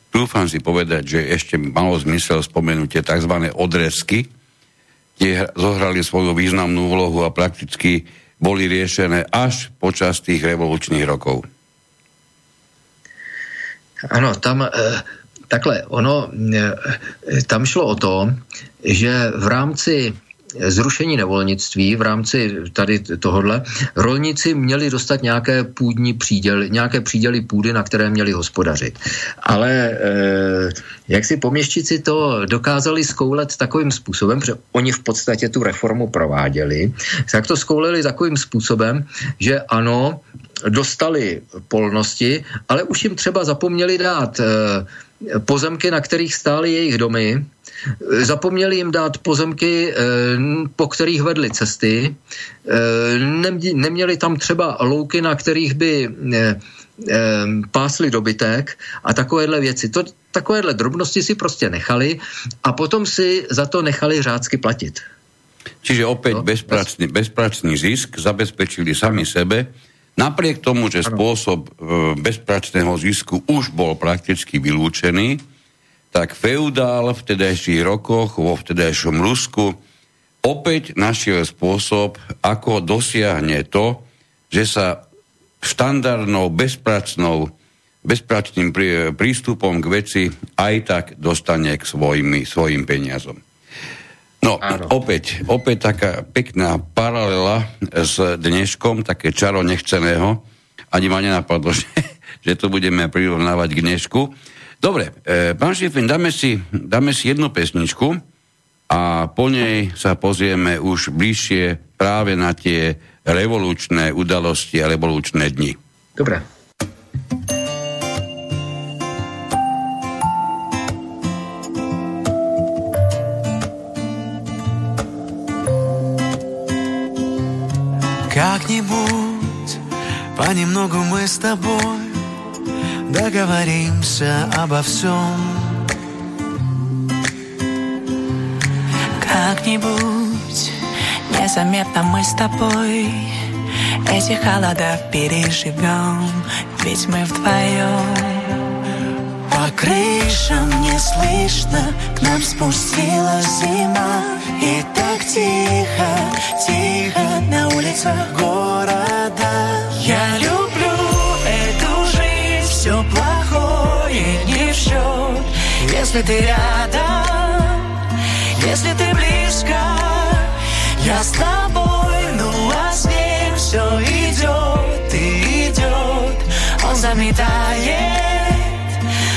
Dúfam si povedať, že ešte malo zmysel spomenutie tzv. Odrezky, kde zohrali svoju významnú úlohu a prakticky boli riešené až počas tých revolučných rokov. Ano, tam takhle, tam šlo o to, že v rámci zrušení nevolnictví, v rámci tady tohodle, rolníci měli dostat nějaké půdní příděly, nějaké příděly půdy, na které měli hospodařit. Ale jak si poměščici to dokázali zkoulet takovým způsobem, že oni v podstatě tu reformu prováděli, tak to zkouleli takovým způsobem, že ano, dostali polnosti, ale už jim třeba zapomněli dát pozemky, na kterých stály jejich domy, zapomněli jim dát pozemky, po kterých vedly cesty, neměli tam třeba louky, na kterých by pásli dobytek a takovéhle věci. Takovéhle drobnosti si prostě nechali a potom si za to nechali řádsky platit. Čiže opäť bezpracný zisk zabezpečili sami sebe, napriek tomu, že spôsob bezpračného zisku už bol prakticky vylúčený, tak feudál v vtedajších rokoch vo vtedajšom Rusku opäť našiel spôsob, ako dosiahne to, že sa štandardnou bezpračným prístupom k veci aj tak dostane k svojim peniazom. No, opäť taká pekná paralela s dneškom, také čaro nechceného. Ani ma nenapadlo, že to budeme prirovnávať k dnešku. Dobre, pán Šifrin, dáme si jednu pesničku a po nej sa pozrieme už bližšie práve na tie revolučné udalosti a revolučné dni. Dobre. Как-нибудь понемногу мы с тобой договоримся обо всем. Как-нибудь незаметно мы с тобой эти холода переживем, ведь мы вдвоем. По крышам неслышно к нам спустилась зима, и так тихо, тихо на улицах города. Я люблю эту жизнь, все плохое не в счет, если ты рядом, если ты близко. Я с тобой, ну а с ним все идет и идет. Он заметает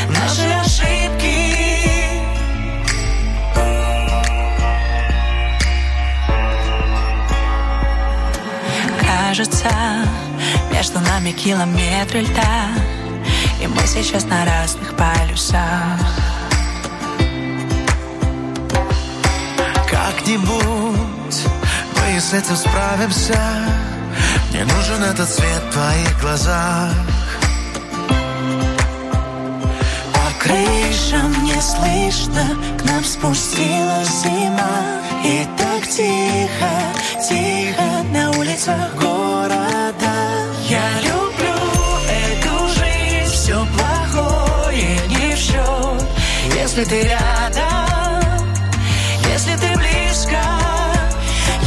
наши ошибки. Кажется, между нами километры льда, и мы сейчас на разных полюсах. Как-нибудь мы с этим справимся, мне нужен этот свет в твоих глазах. Крышам не слышно, к нам спустилась зима, и так тихо, тихо на улицах города. Я люблю эту жизнь, все плохое не в счет, если ты рядом, если ты близко.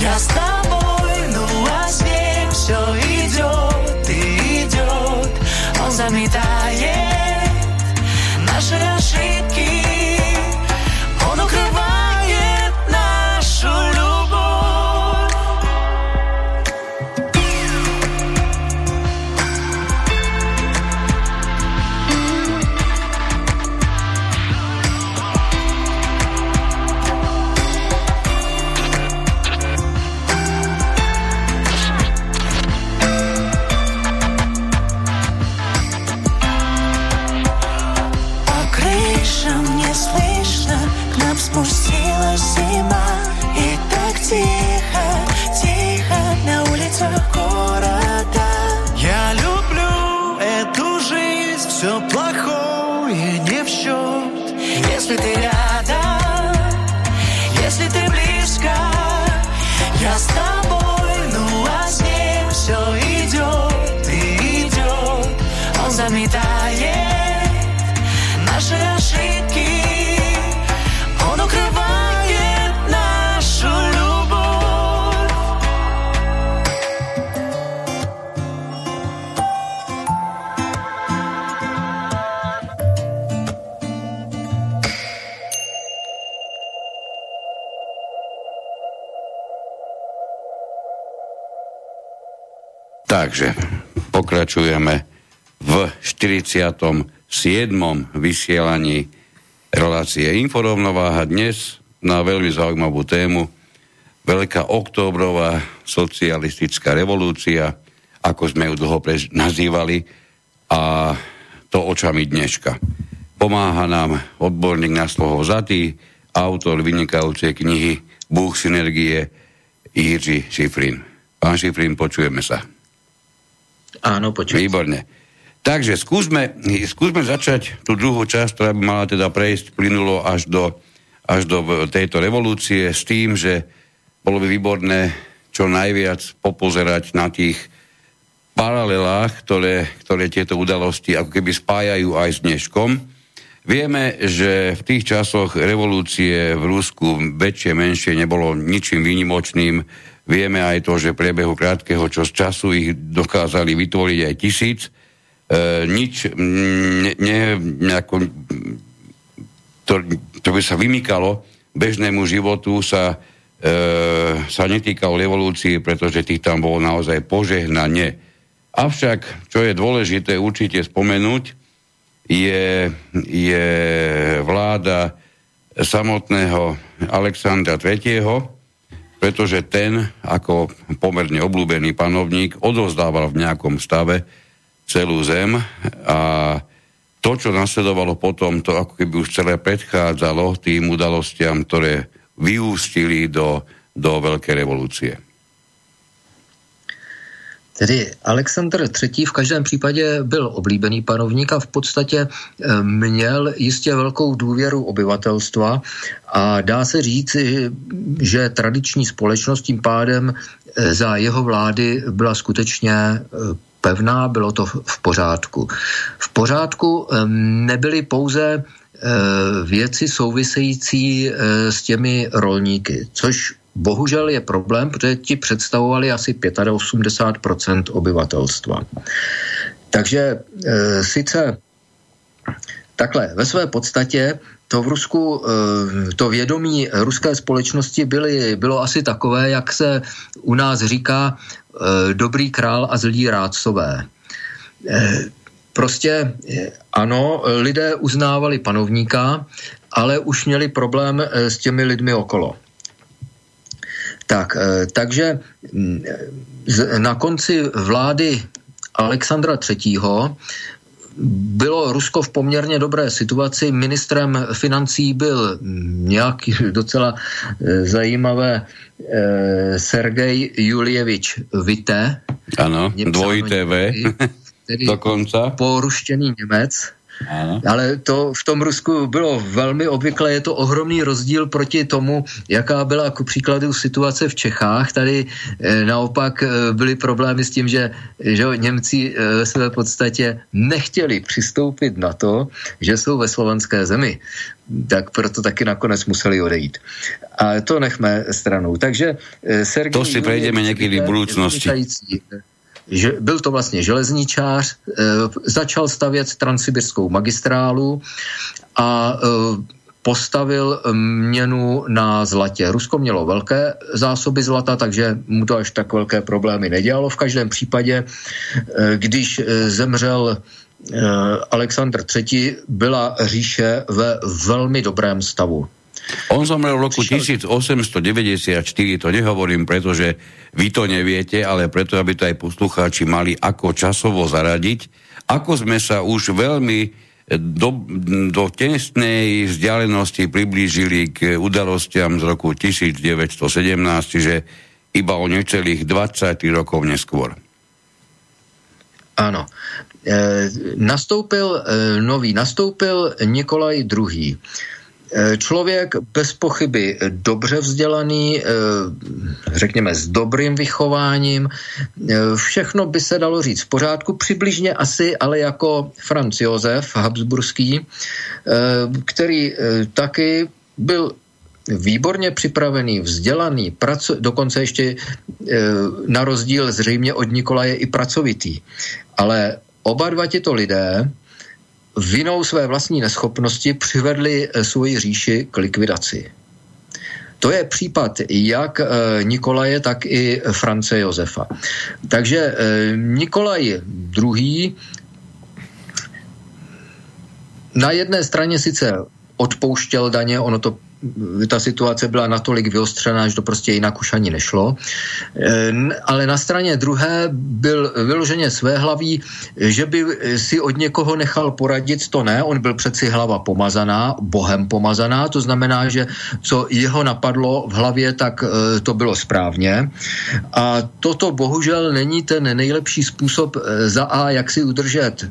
Я с тобой, ну а с ним все идет и идет. Он заметает наши ошибки, он укрывает нашу любовь. Takže pokračujeme v 47. vysielaní relácie InfoRovnováha dnes na veľmi zaujímavú tému Veľká októbrová socialistická revolúcia, ako sme ju dlho nazývali, a to očami dneška. Pomáha nám odborník na slovo vzatý, autor vynikajúcej knihy Bůh synergie, Jiří Šifrin. Pán Šifrin, počujeme sa. Áno, počujeme. Výborne. Takže skúsme začať tú druhú časť, ktorá by mala teda prejsť plynulo až do tejto revolúcie, s tým, že bolo by výborné čo najviac popozerať na tých paralelách, ktoré tieto udalosti ako keby spájajú aj s dneškom. Vieme, že v tých časoch revolúcie v Rusku väčšie, menšie nebolo ničím výnimočným. Vieme aj to, že v priebehu krátkeho času ich dokázali vytvoriť aj 1000. To by sa vymykalo bežnému životu, sa netýkalo revolúcii, pretože tých tam bolo naozaj požehnanie. Avšak, čo je dôležité určite spomenúť, je vláda samotného Alexandra III., pretože ten, ako pomerne obľúbený panovník, odovzdával v nejakom stave celú zem a to, čo nasledovalo potom, to ako keby už celé predchádzalo tým udalostiam, ktoré vyústili do Velké revolucie. Tedy Alexandr III. V každém případě byl oblíbený panovník a v podstatě měl jistě velkou důvěru obyvatelstva a dá se říct, že tradiční společnost tím pádem za jeho vlády byla skutečně pevná, bylo to v pořádku. V pořádku nebyly pouze věci související s těmi rolníky, což bohužel je problém, protože ti představovali asi 85% obyvatelstva. Takže sice takhle, ve své podstatě to v Rusku, to vědomí ruské společnosti bylo asi takové, jak se u nás říká dobrý král a zlí rádcové. Prostě ano, lidé uznávali panovníka, ale už měli problém s těmi lidmi okolo. Takže na konci vlády Alexandra III. Bylo Rusko v poměrně dobré situaci, ministrem financí byl nějaký docela zajímavé Sergej Juljevič Vite. Ano, dvojité V. Tedy poruštěný Němec. Ano. Ale to v tom Rusku bylo velmi obvyklé, je to ohromný rozdíl proti tomu, jaká byla ku příkladu situace v Čechách. Tady naopak byly problémy s tím, že Němci ve své podstatě nechtěli přistoupit na to, že jsou ve slovanské zemi. Tak proto taky nakonec museli odejít. A to nechme stranou. Takže Sergej to si prejdeme někdy v budoucnosti. Byl to vlastně železničář, začal stavět transsibirskou magistrálu a postavil měnu na zlatě. Rusko mělo velké zásoby zlata, takže mu to až tak velké problémy nedělalo. V každém případě, když zemřel Alexandr III., byla říše ve velmi dobrém stavu. On zomrel v roku 1894, to nehovorím, pretože vy to neviete, ale preto, aby to aj poslucháči mali ako časovo zaradiť, ako sme sa už veľmi do tesnej vzdialenosti priblížili k udalostiam z roku 1917, čiže iba o necelých 20 rokov neskôr. Áno. Nastoupil Nikolaj II., člověk bez pochyby dobře vzdělaný, řekněme s dobrým vychováním, všechno by se dalo říct v pořádku, přibližně asi, ale jako Franz Josef Habsburský, který taky byl výborně připravený, vzdělaný, dokonce ještě na rozdíl zřejmě od Nikolaje i pracovitý. Ale oba dva tito lidé vinou své vlastní neschopnosti přivedli svoji říši k likvidaci. To je případ jak Nikolaje, tak i France Josefa. Takže Nikolaj II. Na jedné straně sice odpouštěl daně, ono to, ta situace byla natolik vyostřená, že to prostě jinak už ani nešlo. Ale na straně druhé byl vyloženě svéhlavý, že by si od někoho nechal poradit, to ne, on byl přeci hlava pomazaná, Bohem pomazaná, to znamená, že co jeho napadlo v hlavě, tak to bylo správně. A toto bohužel není ten nejlepší způsob za A, jak si udržet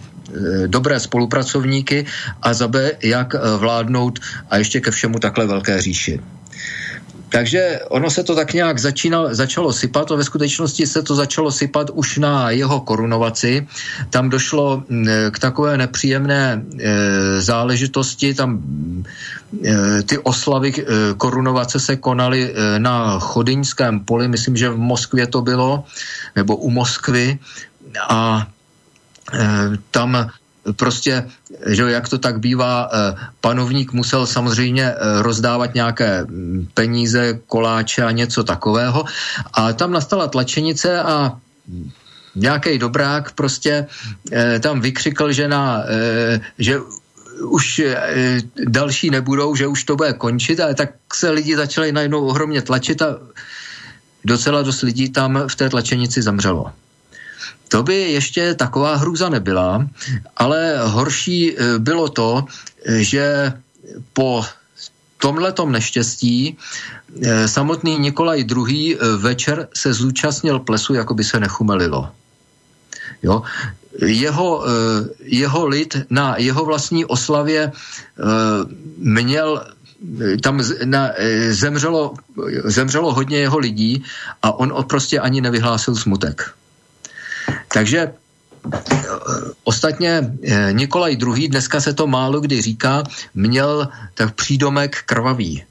dobré spolupracovníky a za B, jak vládnout a ještě ke všemu takhle velké říši. Takže ono se to tak nějak začalo sypat a ve skutečnosti se to začalo sypat už na jeho korunovaci. Tam došlo k takové nepříjemné záležitosti, tam ty oslavy korunovace se konaly na Chodyňském poli, myslím, že v Moskvě to bylo, nebo u Moskvy, a tam prostě, že jak to tak bývá, panovník musel samozřejmě rozdávat nějaké peníze, koláče a něco takového. A tam nastala tlačenice a nějaký dobrák prostě tam vykřikl, že už další nebudou, že už to bude končit, ale tak se lidi začali najednou ohromně tlačit a docela dost lidí tam v té tlačenici zemřelo. To by ještě taková hrůza nebyla, ale horší bylo to, že po tomhletom neštěstí samotný Nikolaj II. Večer se zúčastnil plesu, jako by se nechumelilo. Jo? Jeho lid na jeho vlastní oslavě měl... Tam zemřelo hodně jeho lidí a on prostě ani nevyhlásil smutek. Takže ostatně Nikolaj II., dneska se to málo kdy říká, měl tak přídomek krvavý.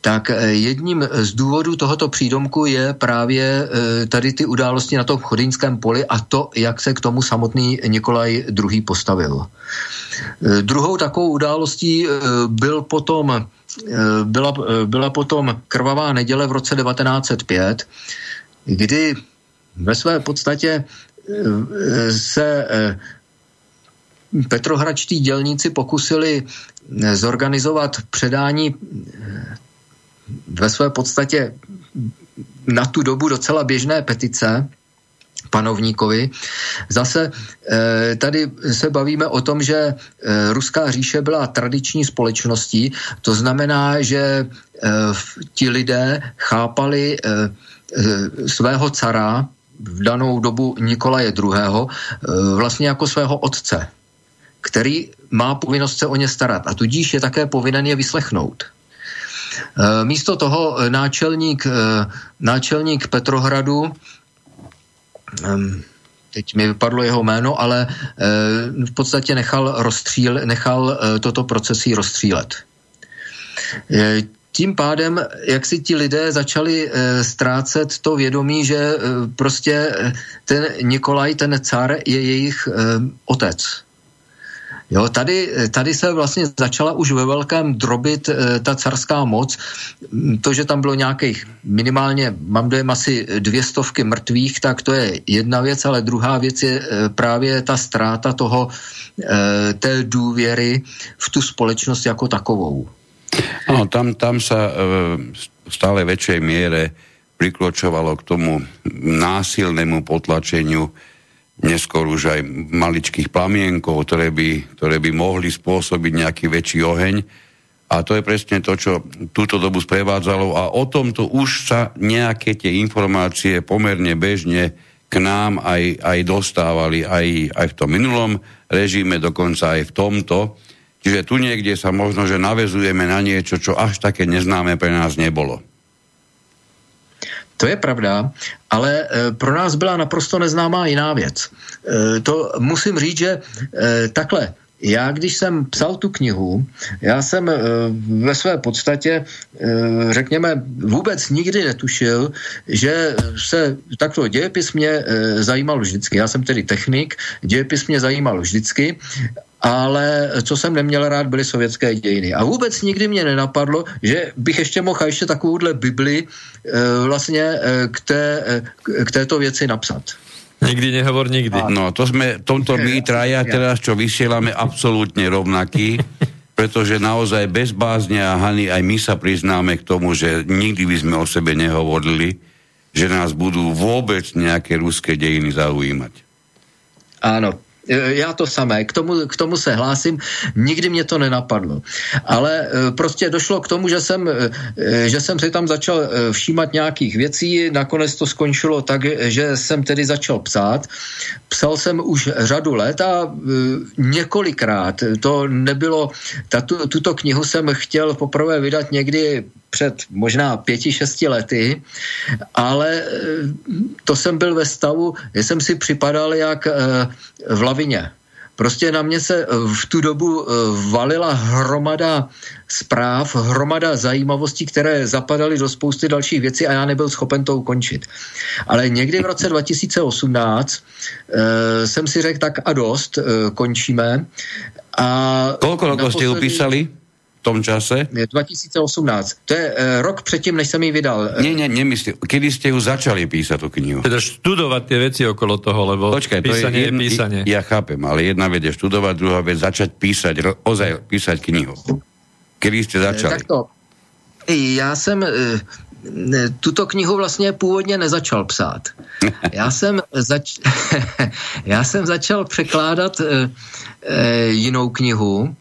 Tak jedním z důvodů tohoto přídomku je právě tady ty události na tom Chodyňském poli a to, jak se k tomu samotný Nikolaj II. Postavil. Druhou takovou událostí byla potom krvavá neděle v roce 1905, kdy ve své podstatě se petrohradští dělníci pokusili zorganizovat předání ve své podstatě na tu dobu docela běžné petice panovníkovi. Zase tady se bavíme o tom, že Ruská říše byla tradiční společností, to znamená, že ti lidé chápali svého cara v danou dobu Nikolaje II. Vlastně jako svého otce, který má povinnost se o ně starat a tudíž je také povinen je vyslechnout. Místo toho náčelník Petrohradu, teď mi vypadlo jeho jméno, ale v podstatě nechal toto procesí rozstřílet. Tím pádem, jak si ti lidé začali ztrácet to vědomí, že prostě ten Nikolaj, ten car, je jejich otec. Jo, tady se vlastně začala už ve velkém drobit ta carská moc. To, že tam bylo nějakých minimálně, mám dojem, asi 200 mrtvých, tak to je jedna věc, ale druhá věc je právě ta ztráta té důvěry v tu společnost jako takovou. No, tam sa v stále väčšej miere prikločovalo k tomu násilnému potlačeniu neskôr už aj maličkých plamienkov, ktoré by mohli spôsobiť nejaký väčší oheň. A to je presne to, čo túto dobu sprevádzalo. A o tomto už sa nejaké tie informácie pomerne bežne k nám aj dostávali, aj v tom minulom režime, dokonca aj v tomto. Čiže tu niekde sa možno, že navezujeme na niečo, čo až také neznáme pre nás nebolo. To je pravda, ale pro nás byla naprosto neznámá jiná věc. To musím říct, že takhle, já když jsem psal tu knihu, já jsem ve své podstatě, řekněme, vůbec nikdy netušil, že se takto dějepis mě zajímal vždycky. Já jsem tedy technik, dějepis mě zajímal vždycky ale co jsem neměl rád, byly sovětské dějiny. A vůbec nikdy mě nenapadlo, že bych ještě mohl ještě takovouhle Bibli vlastně k této věci napsat. Nikdy nehovor nikdy. No, to sme, tomto my traja teraz, čo vysielame, absolútne rovnakí, pretože naozaj bez bázne a hany aj my sa priznáme k tomu, že nikdy by sme o sebe nehovorili, že nás budú vôbec nejaké ruské dejiny zaujímať. Áno. Já to samé, k tomu se hlásím, nikdy mě to nenapadlo. Ale prostě došlo k tomu, že jsem si tam začal všímat nějakých věcí, nakonec to skončilo tak, že jsem tedy začal psát. Psal jsem už řadu let a několikrát, to nebylo, tuto knihu jsem chtěl poprvé vydat někdy před možná 5-6 lety, ale to jsem byl ve stavu, že jsem si připadal jak v lavině. Prostě na mě se v tu dobu valila hromada zpráv, hromada zajímavostí, které zapadaly do spousty dalších věcí a já nebyl schopen to ukončit. Ale někdy v roce 2018 jsem si řekl tak a dost, končíme. Koľko rokov ste upísali v tom čase? 2018. To je rok předtím, než jsem ji vydal. Ne, nemyslím. Kedy ste ju začali písať, tú knihu? Teda študovať tie veci okolo toho, lebo počkaj, písanie je písanie. Ja chápem, ale jedna vec je študovať, druhá vec začať písať, ozaj písať knihu. Kedy ste začali? Takto. Ja som tuto knihu vlastně původně nezačal psát. Já jsem začal překládat jinou knihu.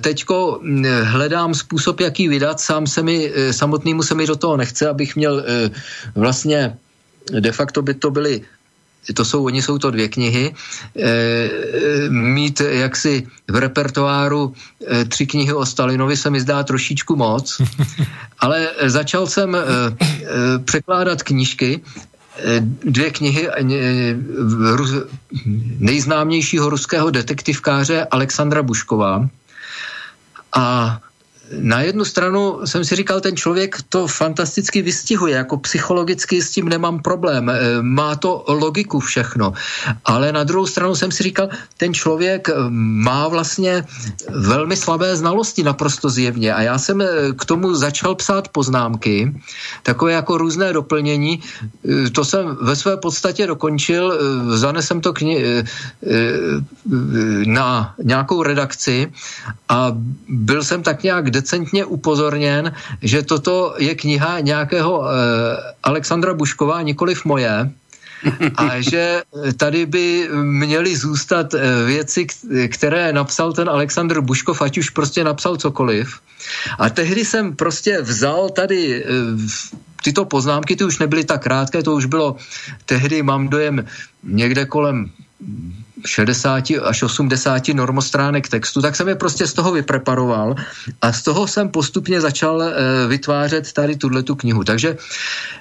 Teďko hledám způsob, jak ji vydat. Samotnému se mi do toho nechce, abych měl vlastně de facto by to byly, oni jsou to dvě knihy, mít jaksi v repertoáru 3 knihy o Stalinovi se mi zdá trošičku moc, ale začal jsem překládat knížky, 2 knihy nejznámějšího ruského detektivkáře Alexandra Buškova a na jednu stranu jsem si říkal, ten člověk to fantasticky vystihuje, jako psychologicky s tím nemám problém, má to logiku všechno, ale na druhou stranu jsem si říkal, ten člověk má vlastně velmi slabé znalosti naprosto zjevně a já jsem k tomu začal psát poznámky, takové jako různé doplnění, to jsem ve své podstatě dokončil, zanesem to na nějakou redakci a byl jsem tak nějak decentně upozorněn, že toto je kniha nějakého Alexandra Buškova, nikoliv moje, a že tady by měly zůstat věci, které napsal ten Alexandr Buškov, ať už prostě napsal cokoliv. A tehdy jsem prostě vzal tady tyto poznámky, ty už nebyly tak krátké, to už bylo tehdy, mám dojem, někde kolem 60 až 80 normostránek textu, tak jsem je prostě z toho vypreparoval a z toho jsem postupně začal vytvářet tady tuhletu knihu. Takže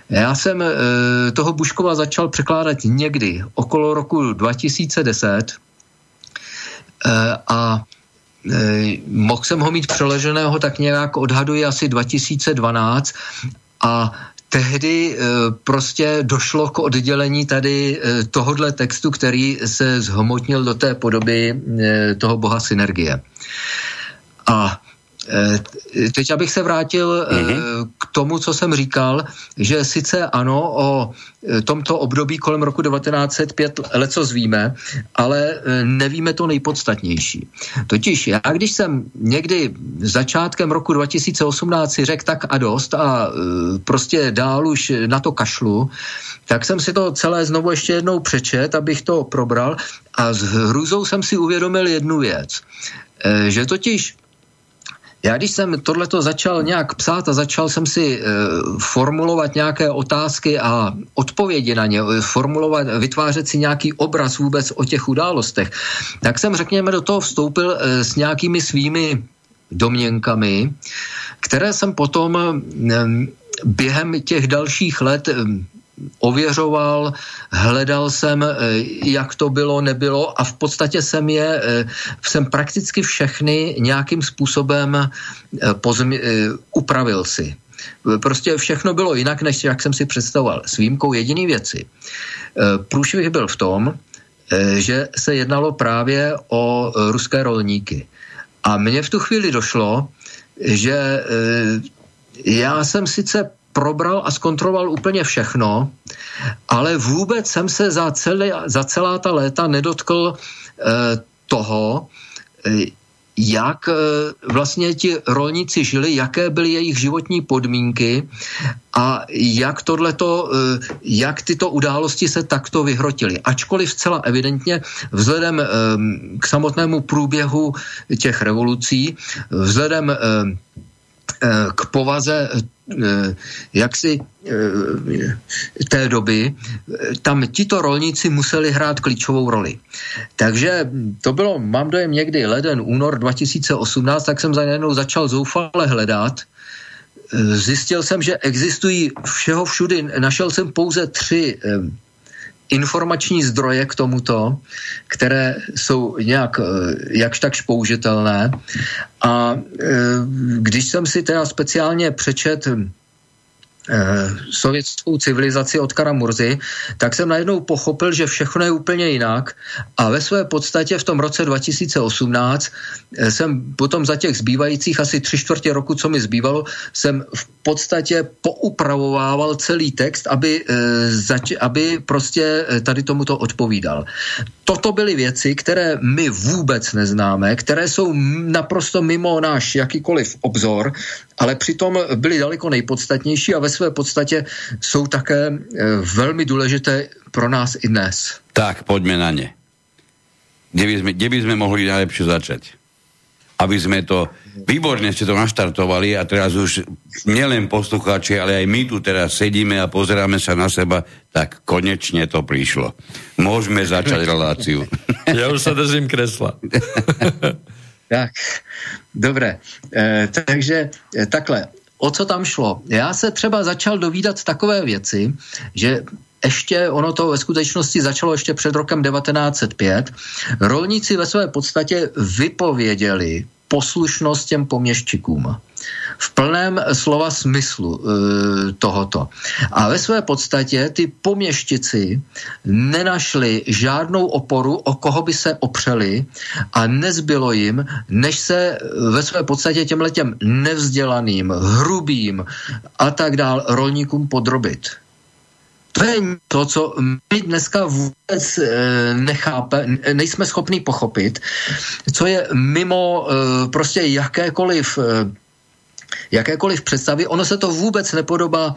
já jsem toho Buškova začal překládat někdy okolo roku 2010 a mohl jsem ho mít přeleženého tak nějak odhaduji asi 2012 a tehdy prostě došlo k oddělení tady tohodle textu, který se zhmotnil do té podoby toho boha synergie. A teď abych se vrátil k tomu, co jsem říkal, že sice ano, o tomto období kolem roku 1905 leco zvíme, ale nevíme to nejpodstatnější. Totiž já, když jsem někdy začátkem roku 2018 si řekl tak a dost a prostě dál už na to kašlu, tak jsem si to celé znovu ještě jednou přečet, abych to probral a s hrůzou jsem si uvědomil jednu věc, že totiž já když jsem tohleto začal nějak psát a začal jsem si formulovat nějaké otázky a odpovědi na ně, formulovat, vytvářet si nějaký obraz vůbec o těch událostech, tak jsem, řekněme, do toho vstoupil s nějakými svými domněnkami, které jsem potom během těch dalších let ověřoval, hledal jsem, jak to bylo, nebylo a v podstatě jsem prakticky všechny nějakým způsobem upravil si. Prostě všechno bylo jinak, než jak jsem si představoval. S výjimkou jediné věci. Průšvih byl v tom, že se jednalo právě o ruské rolníky. A mně v tu chvíli došlo, že já jsem sice probral a zkontroloval úplně všechno, ale vůbec jsem se za celá ta léta nedotkl toho, jak vlastně ti rolníci žili, jaké byly jejich životní podmínky a jak tyto události se takto vyhrotily. Ačkoliv zcela evidentně vzhledem k samotnému průběhu těch revolucí, vzhledem k povaze jaksi té doby, tam tito rolníci museli hrát klíčovou roli. Takže to bylo, mám dojem, někdy leden, únor 2018, tak jsem najednou začal zoufale hledat. Zjistil jsem, že existují všeho všudy, našel jsem pouze 3 informační zdroje k tomuto, které jsou nějak jakž takž použitelné. A když jsem si teda speciálně přečet Sovětskou civilizaci od Karamurzy, tak jsem najednou pochopil, že všechno je úplně jinak a ve své podstatě v tom roce 2018 jsem potom za těch zbývajících asi 3/4 roku, co mi zbývalo, jsem v podstatě poupravovával celý text, aby prostě tady tomuto odpovídal. Toto byly věci, které my vůbec neznáme, které jsou naprosto mimo náš jakýkoliv obzor, ale přitom byly daleko nejpodstatnější a ve své podstatě jsou také velmi důležité pro nás i dnes. Tak, poďme na ne. Kde by sme mohli najlepšie začať? Aby sme to, výborne ste to naštartovali a teraz už nielen poslucháči, ale aj my tu teraz sedíme a pozeráme sa na seba, tak konečne to prišlo. Môžeme začať reláciu. Ja už sa držím kresla. Tak, dobré. Takže takhle. O co tam šlo? Já se třeba začal dovídat takové věci, že ještě ono to ve skutečnosti začalo ještě před rokem 1905. Rolníci ve své podstatě vypověděli poslušnost těm poměščikům. V plném slova smyslu tohoto. A ve své podstatě ty poměščici nenašli žádnou oporu, o koho by se opřeli a nezbylo jim, než se ve své podstatě těmhletěm nevzdělaným, hrubým a tak dál rolníkům podrobit. To je to, co my dneska vůbec nejsme schopni pochopit, co je mimo prostě jakékoliv představy. Ono se to vůbec nepodobá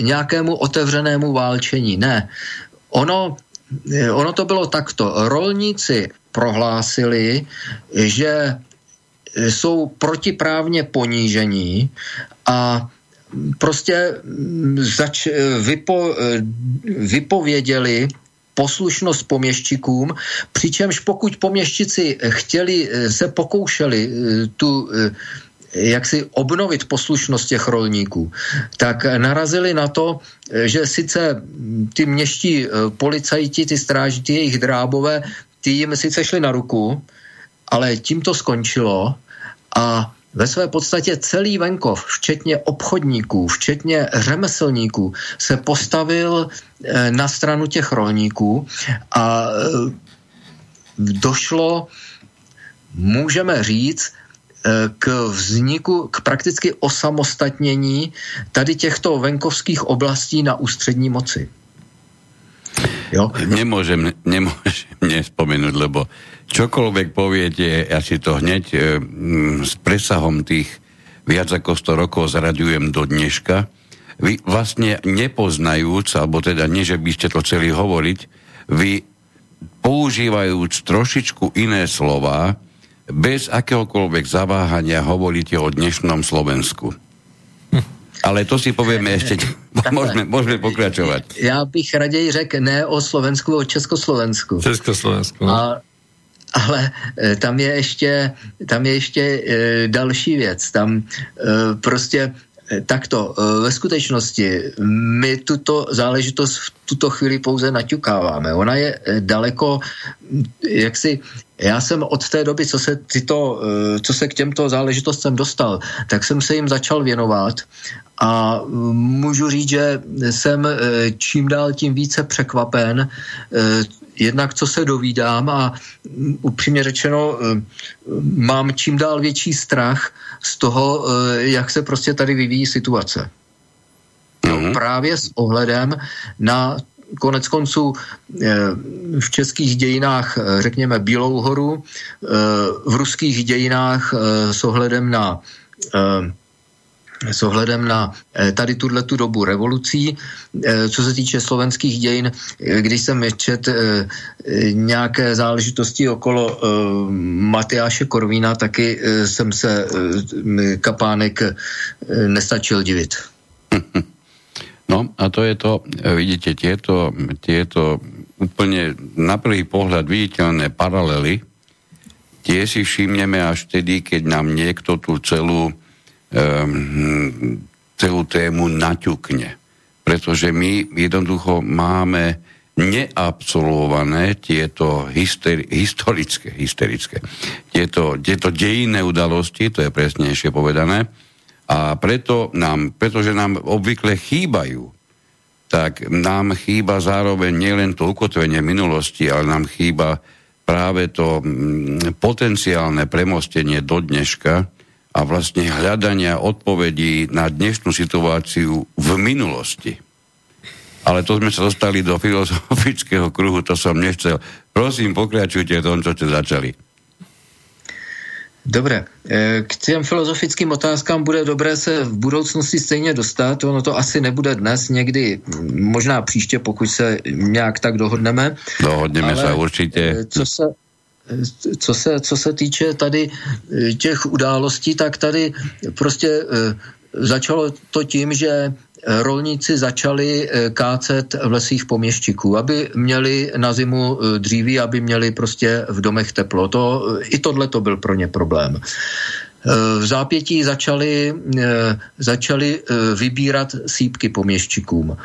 nějakému otevřenému válčení. Ne. Ono to bylo takto. Rolníci prohlásili, že jsou protiprávně ponížení a prostě vypověděli poslušnost poměščikům, přičemž pokud poměščici pokoušeli tu jaksi obnovit poslušnost těch rolníků, tak narazili na to, že sice ty městští policajti, ty stráži, ty jejich drábové, ty jim sice šli na ruku, ale tím to skončilo a ve své podstatě celý venkov, včetně obchodníků, včetně řemeslníků, se postavil na stranu těch rolníků a došlo, můžeme říct, k vzniku, k prakticky osamostatnění tady těchto venkovských oblastí na ústřední moci. Jo? Nemôžem nespomenúť, lebo čokoľvek poviete, ja si to hneď s presahom tých viac ako 100 rokov zraďujem do dneška. Vy vlastne nepoznajúc, alebo teda nie, že by ste to chceli hovoriť, vy používajúc trošičku iné slova, bez akéhokoľvek zaváhania hovoríte o dnešnom Slovensku. Ale to si povieme ešte. Môžeme pokračovať. Ja bych raději řekl ne o Slovensku, o Československu. Československu. Ale tam je ještě další věc. Tam prostě Takto, ve skutečnosti my tuto záležitost v tuto chvíli pouze naťukáváme. Ona je daleko, jaksi, já jsem od té doby, co se k těmto záležitostem dostal, tak jsem se jim začal věnovat a můžu říct, že jsem čím dál tím více překvapen, jednak co se dovídám a upřímně řečeno mám čím dál větší strach z toho, jak se prostě tady vyvíjí situace. No, právě s ohledem na konec konců v českých dějinách, řekněme, Bílou horu, v ruských dějinách s ohledem na tady tuhletu dobu revolucí. Co se týče slovenských dějin, když jsem četl nějaké záležitosti okolo Matyáše Korvína, taky jsem se Kapánek nestačil divit. No a to je to, vidíte, tieto úplne na prvý pohľad viditeľné paralely, tie si všimneme až tedy, keď nám niekto tú celú tému naťukne. Pretože my jednoducho máme neabsolvované tieto hysterické. Tieto dejinné udalosti, to je presnejšie povedané, a pretože nám obvykle chýbajú, tak nám chýba zároveň nielen to ukotvenie minulosti, ale nám chýba práve to potenciálne premostenie do dneška, a vlastne hľadania odpovedí na dnešnú situáciu v minulosti. Ale to sme sa dostali do filozofického kruhu, to som nechcel. Prosím, pokračujte v tom, čo ste začali. Dobré, k těm filozofickým otázkám bude dobré se v budoucnosti stejně dostat, ono to asi nebude dnes, někdy, možná příště, pokud se nějak tak dohodneme. Dohodneme se určitě. Co se týče tady těch událostí, tak tady prostě začalo to tím, že rolníci začali kácet v lesích poměščiků, aby měli na zimu dříví, aby měli prostě v domech teplo. I tohle to byl pro ně problém. V zápětí začali vybírat sýpky poměščikům.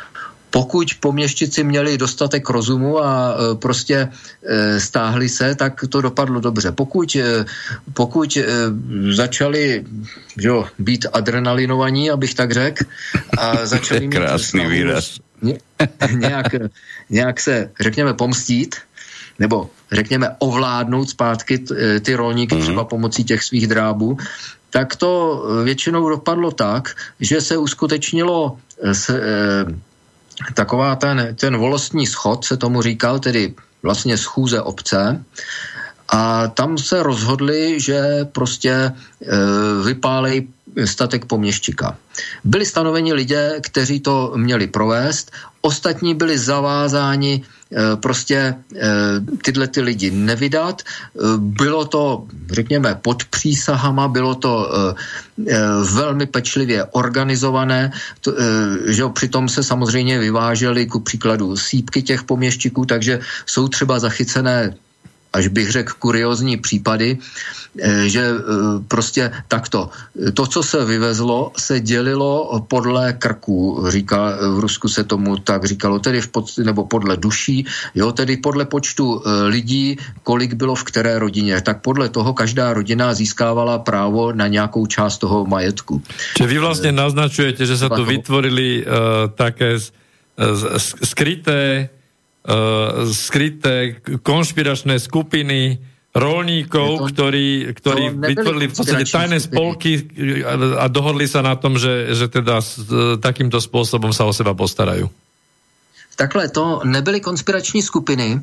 Pokud poměščici měli dostatek rozumu a prostě stáhli se, tak to dopadlo dobře. Pokud začali být adrenalinovaní, abych tak řekl, a začali mít krásný výraz. Nějak se, řekněme, pomstít, nebo řekněme ovládnout zpátky ty rolníky třeba pomocí těch svých drábů, tak to většinou dopadlo tak, že se uskutečnilo taková ten volostní schod, se tomu říkal, tedy vlastně schůze obce, a tam se rozhodli, že prostě vypálej statek poměščika. Byli stanoveni lidé, kteří to měli provést, ostatní byli zavázáni prostě tyhle ty lidi nevydat. Bylo to, řekněme, pod přísahama, bylo to velmi pečlivě organizované, že přitom se samozřejmě vyvážely ku příkladu sýpky těch poměščiků, takže jsou třeba zachycené, až bych řekl, kuriózní případy, že prostě takto. To, co se vyvezlo, se dělilo podle krků, říká, v Rusku se tomu tak říkalo, tedy nebo podle duší, jo, tedy podle počtu lidí, kolik bylo v které rodině. Tak podle toho každá rodina získávala právo na nějakou část toho majetku. Čiže vy vlastně naznačujete, že se tu vytvorili také skryté konšpiračné skupiny rolníkov, ktorí vytvorili v podstate tajné spolky a dohodli sa na tom, že teda takýmto spôsobom sa o seba postarajú. Takhle, to nebyly konspirační skupiny,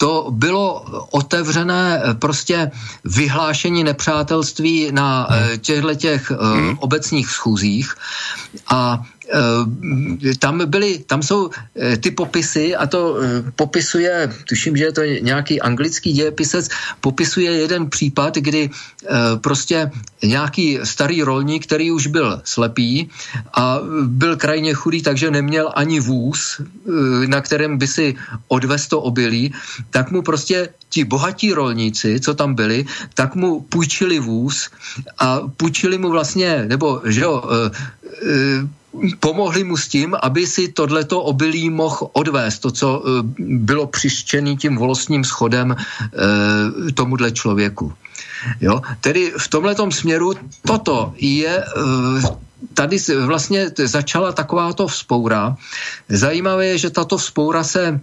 to bylo otevřené prostě vyhlášení nepřátelství na těchto obecních schůzích a Tam jsou ty popisy a to popisuje, tuším, že je to nějaký anglický dějepisec, popisuje jeden případ, kdy prostě nějaký starý rolník, který už byl slepý a byl krajně chudý, takže neměl ani vůz, na kterém by si odvez to obilí, tak mu prostě ti bohatí rolníci, co tam byli, tak mu půjčili vůz a půjčili mu vlastně, nebo že jo, pomohli mu s tím, aby si tohleto obilí mohl odvést, to, co bylo přištěné tím volostním schodem tomuhle člověku. Jo? Tedy v tomhletom směru toto je... Tady vlastně začala takováto vzpoura. Zajímavé je, že tato vzpoura se...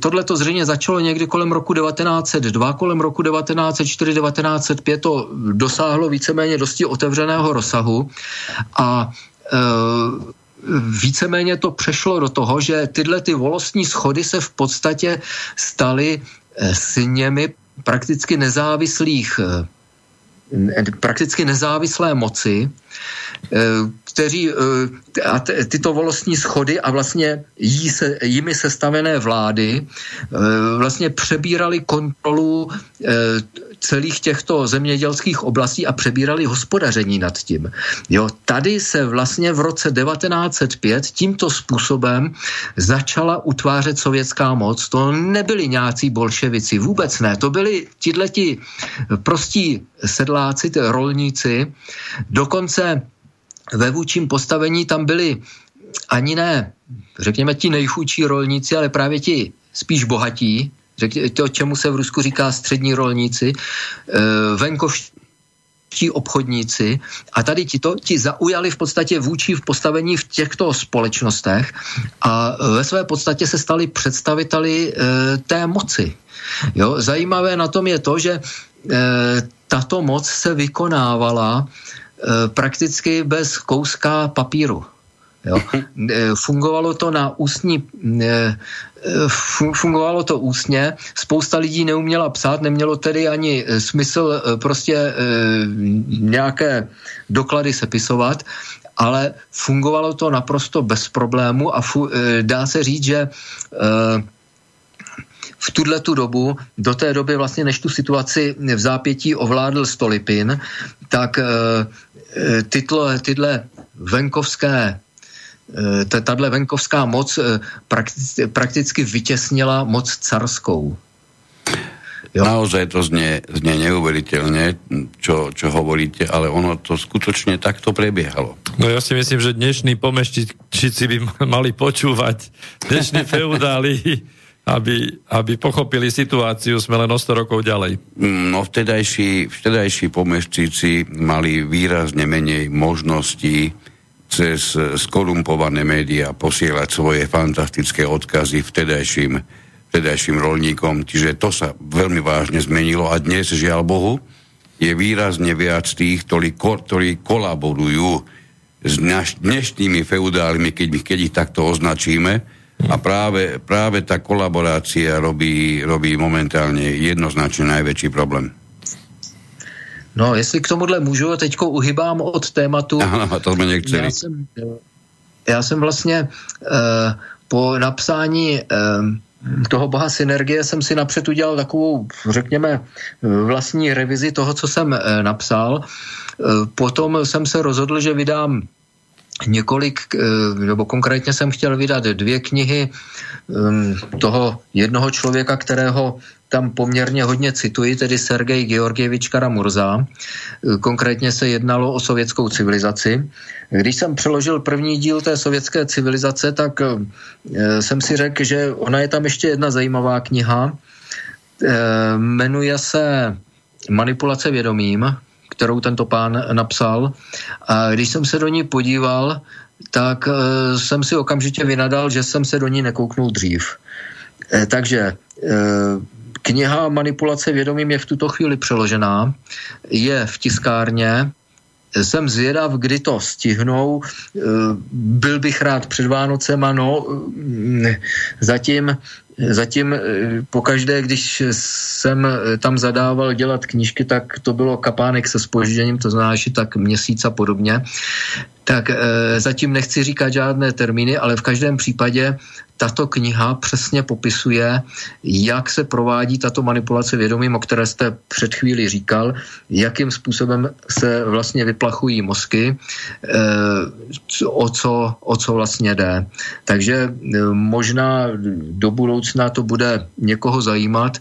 Tohle to zřejmě začalo někdy kolem roku 1902, kolem roku 1904, 1905 to dosáhlo víceméně dosti otevřeného rozsahu a víceméně to přešlo do toho, že tyhle ty volostní schody se v podstatě staly sněmi prakticky nezávislé moci, kteří a tyto volostní schody a vlastně jimi sestavené vlády vlastně přebírali kontrolu celých těchto zemědělských oblastí a přebírali hospodaření nad tím. Jo, tady se vlastně v roce 1905 tímto způsobem začala utvářet sovětská moc. To nebyli nějací bolševici, vůbec ne. To byli tihleti prostí sedláci, rolníci. Dokonce ve vůdčím postavení tam byli ani ne, řekněme, ti nejchudší rolníci, ale právě ti spíš bohatí, to, čemu se v Rusku říká střední rolníci, venkovští obchodníci a tady ti zaujali v podstatě vůči v postavení v těchto společnostech a ve své podstatě se stali představiteli té moci. Jo? Zajímavé na tom je to, že tato moc se vykonávala prakticky bez kouska papíru. Jo. Fungovalo to ústně, spousta lidí neuměla psát, nemělo tedy ani smysl prostě nějaké doklady sepisovat, ale fungovalo to naprosto bez problému a dá se říct, že v tuhletu dobu, do té doby vlastně, než tu situaci v zápětí ovládl Stolipin, tak tyhle venkovské tato venkovská moc prakticky vytěsnila moc carskou. Jo. Naozaj to znie neuveriteľne, čo hovoríte, ale ono to skutočne takto prebiehalo. No ja si myslím, že dnešní pomeštíci by mali počúvať, dnešní feudáli, aby pochopili situáciu, sme len o 100 rokov ďalej. No vtedajší pomeštíci mali výrazne menej možností cez skorumpované médiá posielať svoje fantastické odkazy vtedajším rolníkom. Čiže to sa veľmi vážne zmenilo a dnes, žiaľ Bohu, je výrazne viac tých, ktorí kolaborujú s dnešnými feudálmi, keď ich takto označíme. A práve tá kolaborácia robí momentálne jednoznačne najväčší problém. No, jestli k tomuhle můžu, teďko uhybám od tématu. Aha, to jsme nechtěli. Já jsem vlastně po napsání toho boha synergie jsem si napřed udělal takovou, řekněme, vlastní revizi toho, co jsem napsal. Potom jsem se rozhodl, že vydám několik, nebo konkrétně jsem chtěl vydat 2 knihy toho jednoho člověka, kterého tam poměrně hodně cituji, tedy Sergej Georgievič Karamurza. Konkrétně se jednalo o sovětskou civilizaci. Když jsem přeložil první díl té sovětské civilizace, tak jsem si řekl, že ona je tam ještě jedna zajímavá kniha. Jmenuje se Manipulace vědomím, kterou tento pán napsal. A když jsem se do ní podíval, tak jsem si okamžitě vynadal, že jsem se do ní nekouknul dřív. Takže kniha Manipulace vědomím je v tuto chvíli přeložená, je v tiskárně, jsem zvědav, kdy to stihnou, byl bych rád před Vánocema, no zatím Zatím pokaždé, když jsem tam zadával dělat knížky, tak to bylo kapánek se zpožděním, to znamená, že tak měsíc a podobně. Tak zatím nechci říkat žádné termíny, ale v každém případě tato kniha přesně popisuje, jak se provádí tato manipulace vědomím, o které jste před chvíli říkal, jakým způsobem se vlastně vyplachují mozky, o co vlastně jde. Takže možná do budoucna to bude někoho zajímat.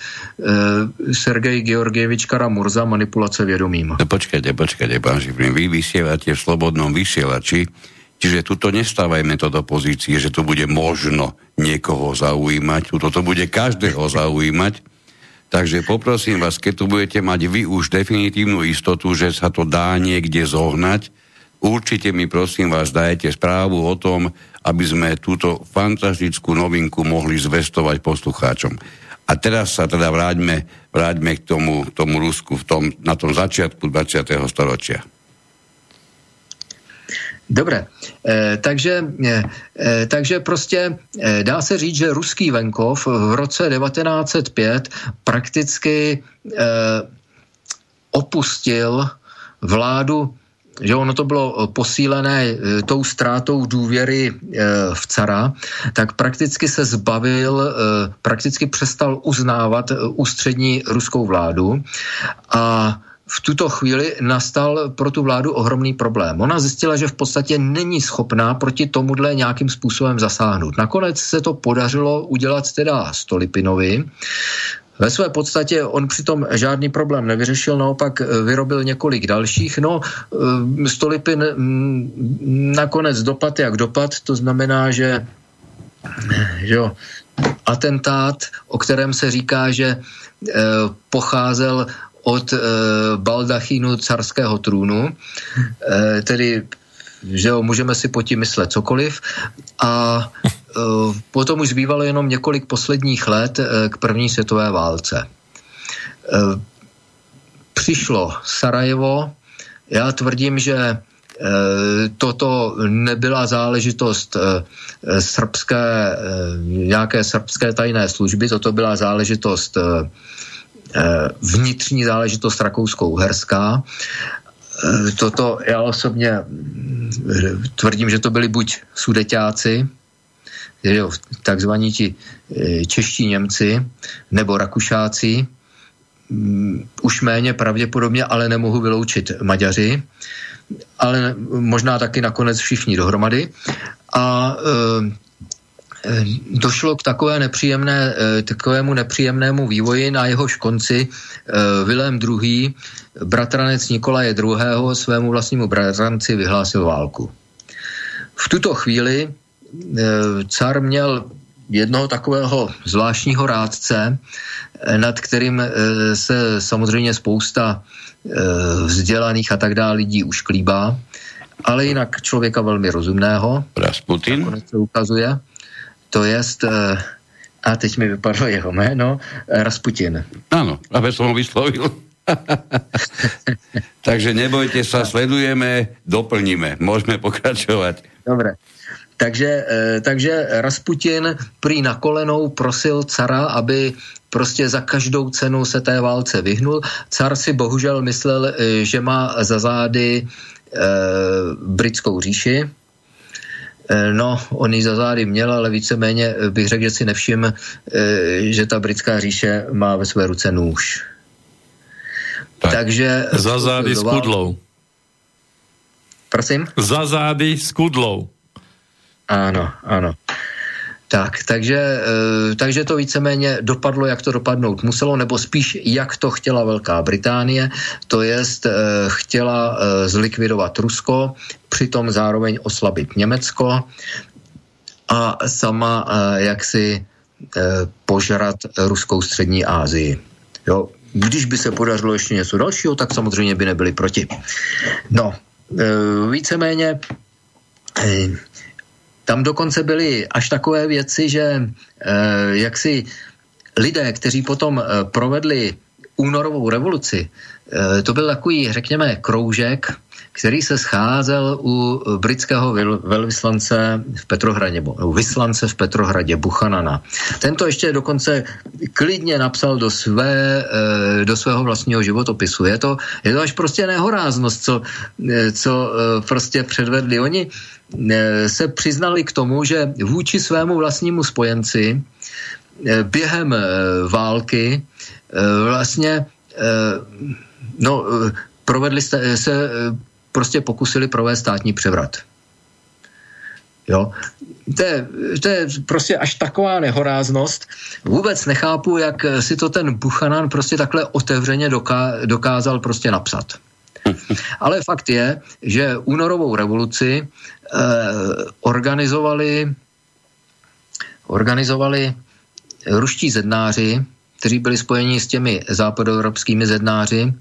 Sergej Georgievič Karamurza, manipulace vědomím. No počkajte, pán Šifrin, vy vysielate v slobodnom vysielači, čiže tuto nestávajme to do pozície, že to bude možno niekoho zaujímať, toto bude každého zaujímať. Takže poprosím vás, keď tu budete mať vy už definitívnu istotu, že sa to dá niekde zohnať, určite mi prosím vás dajete správu o tom, aby sme túto fantastickú novinku mohli zvestovať poslucháčom. A teraz sa teda vráťme k tomu Rusku na tom začiatku 20. storočia. Dobré, takže prostě dá se říct, že ruský venkov v roce 1905 prakticky opustil vládu, že ono to bylo posílené tou ztrátou důvěry v cara, tak prakticky se zbavil, prakticky přestal uznávat ústřední ruskou vládu a v tuto chvíli nastal pro tu vládu ohromný problém. Ona zjistila, že v podstatě není schopná proti tomuhle nějakým způsobem zasáhnout. Nakonec se to podařilo udělat teda Stolipinovi. Ve své podstatě on přitom žádný problém nevyřešil, naopak vyrobil několik dalších. No, Stolipin nakonec dopad jak dopad, to znamená, že jo, atentát, o kterém se říká, že pocházel od baldachínu carského trůnu, tedy, že jo, můžeme si po tím myslet cokoliv, a potom už zbývalo jenom několik posledních let k první světové válce. Přišlo Sarajevo, já tvrdím, že toto nebyla záležitost nějaké srbské tajné služby, toto byla záležitost vnitřní záležitost rakousko-uherská. Toto já osobně tvrdím, že to byli buď sudeťáci, takzvaní ti čeští Němci, nebo Rakušáci, už méně pravděpodobně, ale nemohu vyloučit Maďaři, ale možná taky nakonec všichni dohromady. A došlo k takovému nepříjemnému vývoji, na jehož konci Vilém II, bratranec Nikolaje II, svému vlastnímu bratranci vyhlásil válku. V tuto chvíli car měl jednoho takového zvláštního rádce, nad kterým se samozřejmě spousta vzdělaných a tak dále lidí už klíbá, ale jinak člověka velmi rozumného. Rasputin. Nakonec se ukazuje. To jest, a teď mi vypadlo jeho jméno, Rasputin. Áno, aby som ho vyslovil. Takže nebojte sa, sledujeme, doplníme. Môžeme pokračovať. Dobre. Takže Rasputin prý na kolenou prosil cara, aby prostě za každou cenu se té válce vyhnul. Car si bohužel myslel, že má za zády britskou říši. No, on ji za zády měl, ale víceméně bych řekl, že si nevšim, že ta britská říše má ve své ruce nůž. Tak. Takže... Za zády s kudlou. Prosím? Za zády s kudlou. Ano. Takže to víceméně dopadlo, jak to dopadnout muselo, nebo spíš, jak to chtěla Velká Británie, to jest chtěla zlikvidovat Rusko, přitom zároveň oslabit Německo a sama jaksi požrat ruskou střední Asii. Jo? Když by se podařilo ještě něco dalšího, tak samozřejmě by nebyli proti. No, víceméně... Tam dokonce byly až takové věci, že jaksi lidé, kteří potom provedli únorovou revoluci, to byl takový, řekněme, kroužek, který se scházel u britského velvyslance v Petrohradě, nebo vyslance v Petrohradě Buchanana. Tento ještě dokonce klidně napsal do svého vlastního životopisu. Je to až prostě nehoráznost, co prostě předvedli. Oni se přiznali k tomu, že vůči svému vlastnímu spojenci během války vlastně pokusili provést státní převrat. Jo. To je prostě až taková nehoráznost. Vůbec nechápu, jak si to ten Buchanan prostě takhle otevřeně dokázal prostě napsat. Ale fakt je, že únorovou revoluci organizovali ruští zednáři, kteří byli spojeni s těmi západoevropskými zednáři,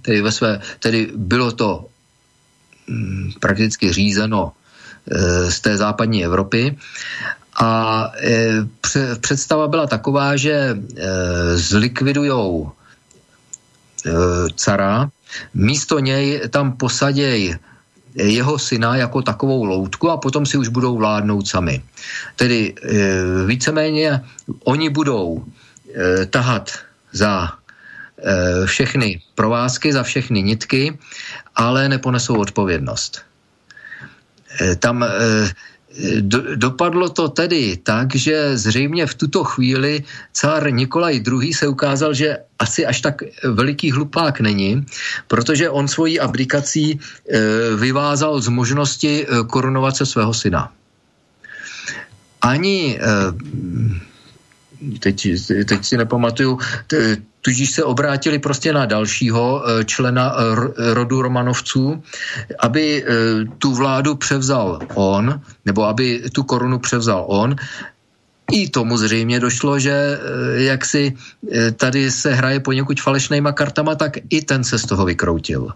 tedy bylo to prakticky řízeno z té západní Evropy. A představa byla taková, že zlikvidujou cara, místo něj tam posaděj jeho syna jako takovou loutku a potom si už budou vládnout sami. Tedy víceméně oni budou tahat za všechny provázky, za všechny nitky, ale neponesou odpovědnost. Tam dopadlo to tedy tak, že zřejmě v tuto chvíli cár Nikolaj II. Se ukázal, že asi až tak veliký hlupák není, protože on svojí abdikací vyvázal z možnosti korunovace svého syna. Ani teď si nepamatuju, tudíž se obrátili prostě na dalšího člena rodu Romanovců, aby tu vládu převzal on, nebo aby tu korunu převzal on. I tomu zřejmě došlo, že jak si tady se hraje poněkud falešnýma kartama, tak i ten se z toho vykroutil.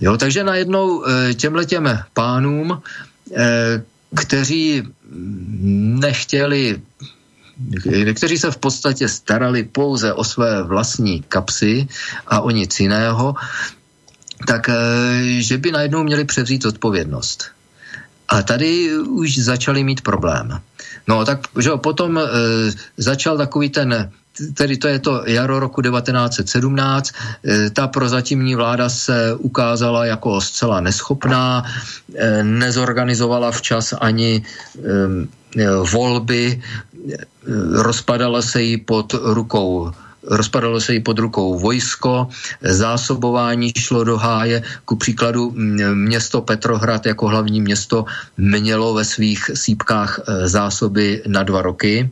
Jo, takže najednou těmhletěm pánům, kteří nechtěli, kteří se v podstatě starali pouze o své vlastní kapsy a o nic jiného, tak že by najednou měli převzít odpovědnost. A tady už začali mít problém. No tak, že potom začal takový ten, tedy to je to jaro roku 1917, ta prozatímní vláda se ukázala jako zcela neschopná, nezorganizovala včas ani volby, rozpadalo se jí pod rukou vojsko, zásobování šlo do háje, ku příkladu město Petrohrad jako hlavní město mělo ve svých sýpkách zásoby na 2 roky.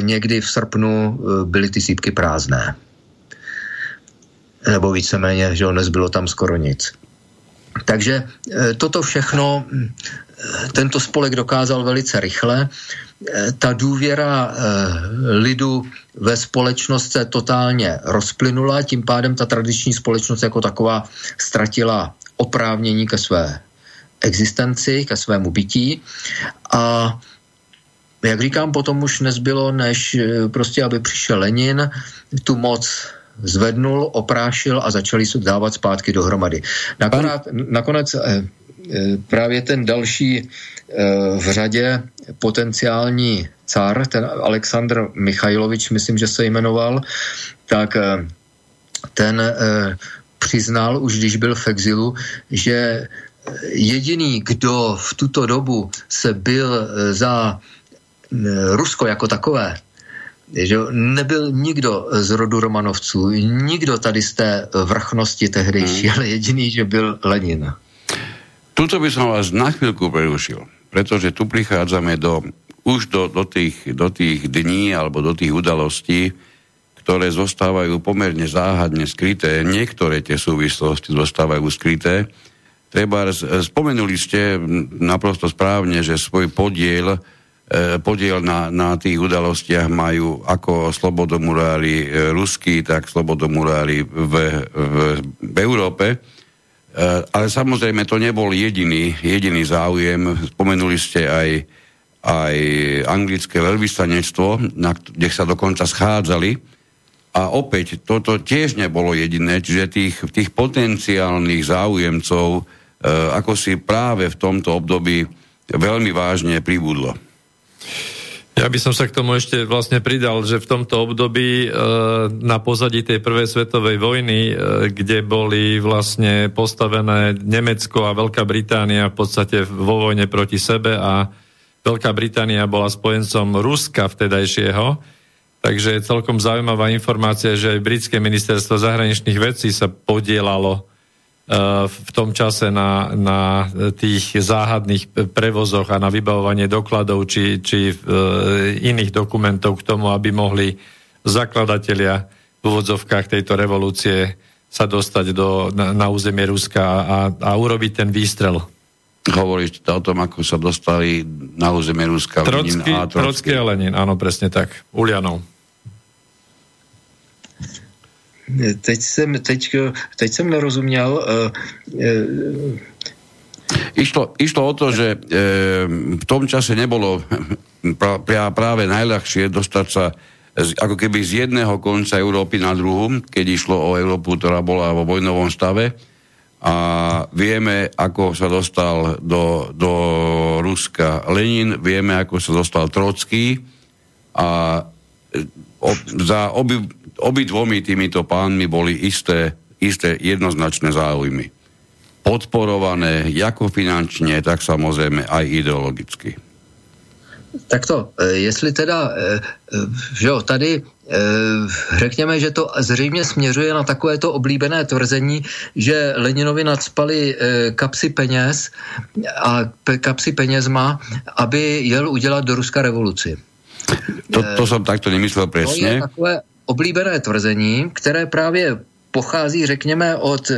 Někdy v srpnu byly ty sýpky prázdné. Nebo víceméně, že nezbylo tam skoro nic. Takže toto všechno tento spolek dokázal velice rychle. Ta důvěra lidu ve společnost se totálně rozplynula, tím pádem ta tradiční společnost jako taková ztratila oprávnění ke své existenci, ke svému bytí. A jak říkám, potom už nezbylo, než prostě, aby přišel Lenin, tu moc zvednul, oprášil a začali se dávat zpátky dohromady. Nakonec právě ten další v řadě potenciální cár, ten Aleksandr Michailovič, myslím, že se jmenoval, tak ten přiznal už, když byl v exilu, že jediný, kdo v tuto dobu se byl za Rusko jako takové, že nebyl nikdo z rodu Romanovců, nikdo tady z té vrchnosti tehdejší, ale jediný, že byl Lenin. Tuto by som vás na chvíľku prerušil, pretože tu prichádzame do tých dní alebo do tých udalostí, ktoré zostávajú pomerne záhadne skryté. Niektoré tie súvislosti zostávajú skryté. Treba, spomenuli ste naprosto správne, že svoj podiel na tých udalostiach majú ako slobodomurári ruskí, tak slobodomurári v Európe. Ale samozrejme, to nebol jediný záujem. Spomenuli ste aj anglické veľvyslanectvo, kde sa dokonca schádzali. A A opäť, toto tiež nebolo jediné, čiže tých potenciálnych záujemcov ako si práve v tomto období veľmi vážne pribudlo. Ja by som sa k tomu ešte vlastne pridal, že v tomto období na pozadí tej prvej svetovej vojny, kde boli vlastne postavené Nemecko a Veľká Británia v podstate vo vojne proti sebe a Veľká Británia bola spojencom Ruska vtedajšieho, takže je celkom zaujímavá informácia, že aj britské ministerstvo zahraničných vecí sa podielalo v tom čase na tých záhadných prevozoch a na vybavovanie dokladov či iných dokumentov k tomu, aby mohli zakladatelia v úvodzovkách tejto revolúcie sa dostať na územie Ruska a urobiť ten výstrel. Hovoríš o tom, ako sa dostali na územie Ruska Trotsky a Lenin, áno, presne tak. Ulianov. Teď jsem nerozuměl. Išlo o to, že v tom čase nebolo práve najľahšie dostať sa ako keby z jedného konca Európy na druhú, keď išlo o Európu, ktorá bola vo vojnovom stave. A vieme, ako sa dostal do Ruska Lenin, vieme, ako sa dostal Trotsky a za obidvomi týmito pánmi boli isté jednoznačné záujmy. Podporované ako finančne, tak samozrejme aj ideologicky. Takto, jestli teda, že jo, tady řekněme, že to zřejmě směřuje na takovéto oblíbené tvrzení, že Leninovi nacpali kapsy peněz a kapsy penězma, aby jel udělat do Ruska revoluci. To jsem takto nemyslel přesně. To je takové oblíbené tvrzení, které právě pochází, řekněme, od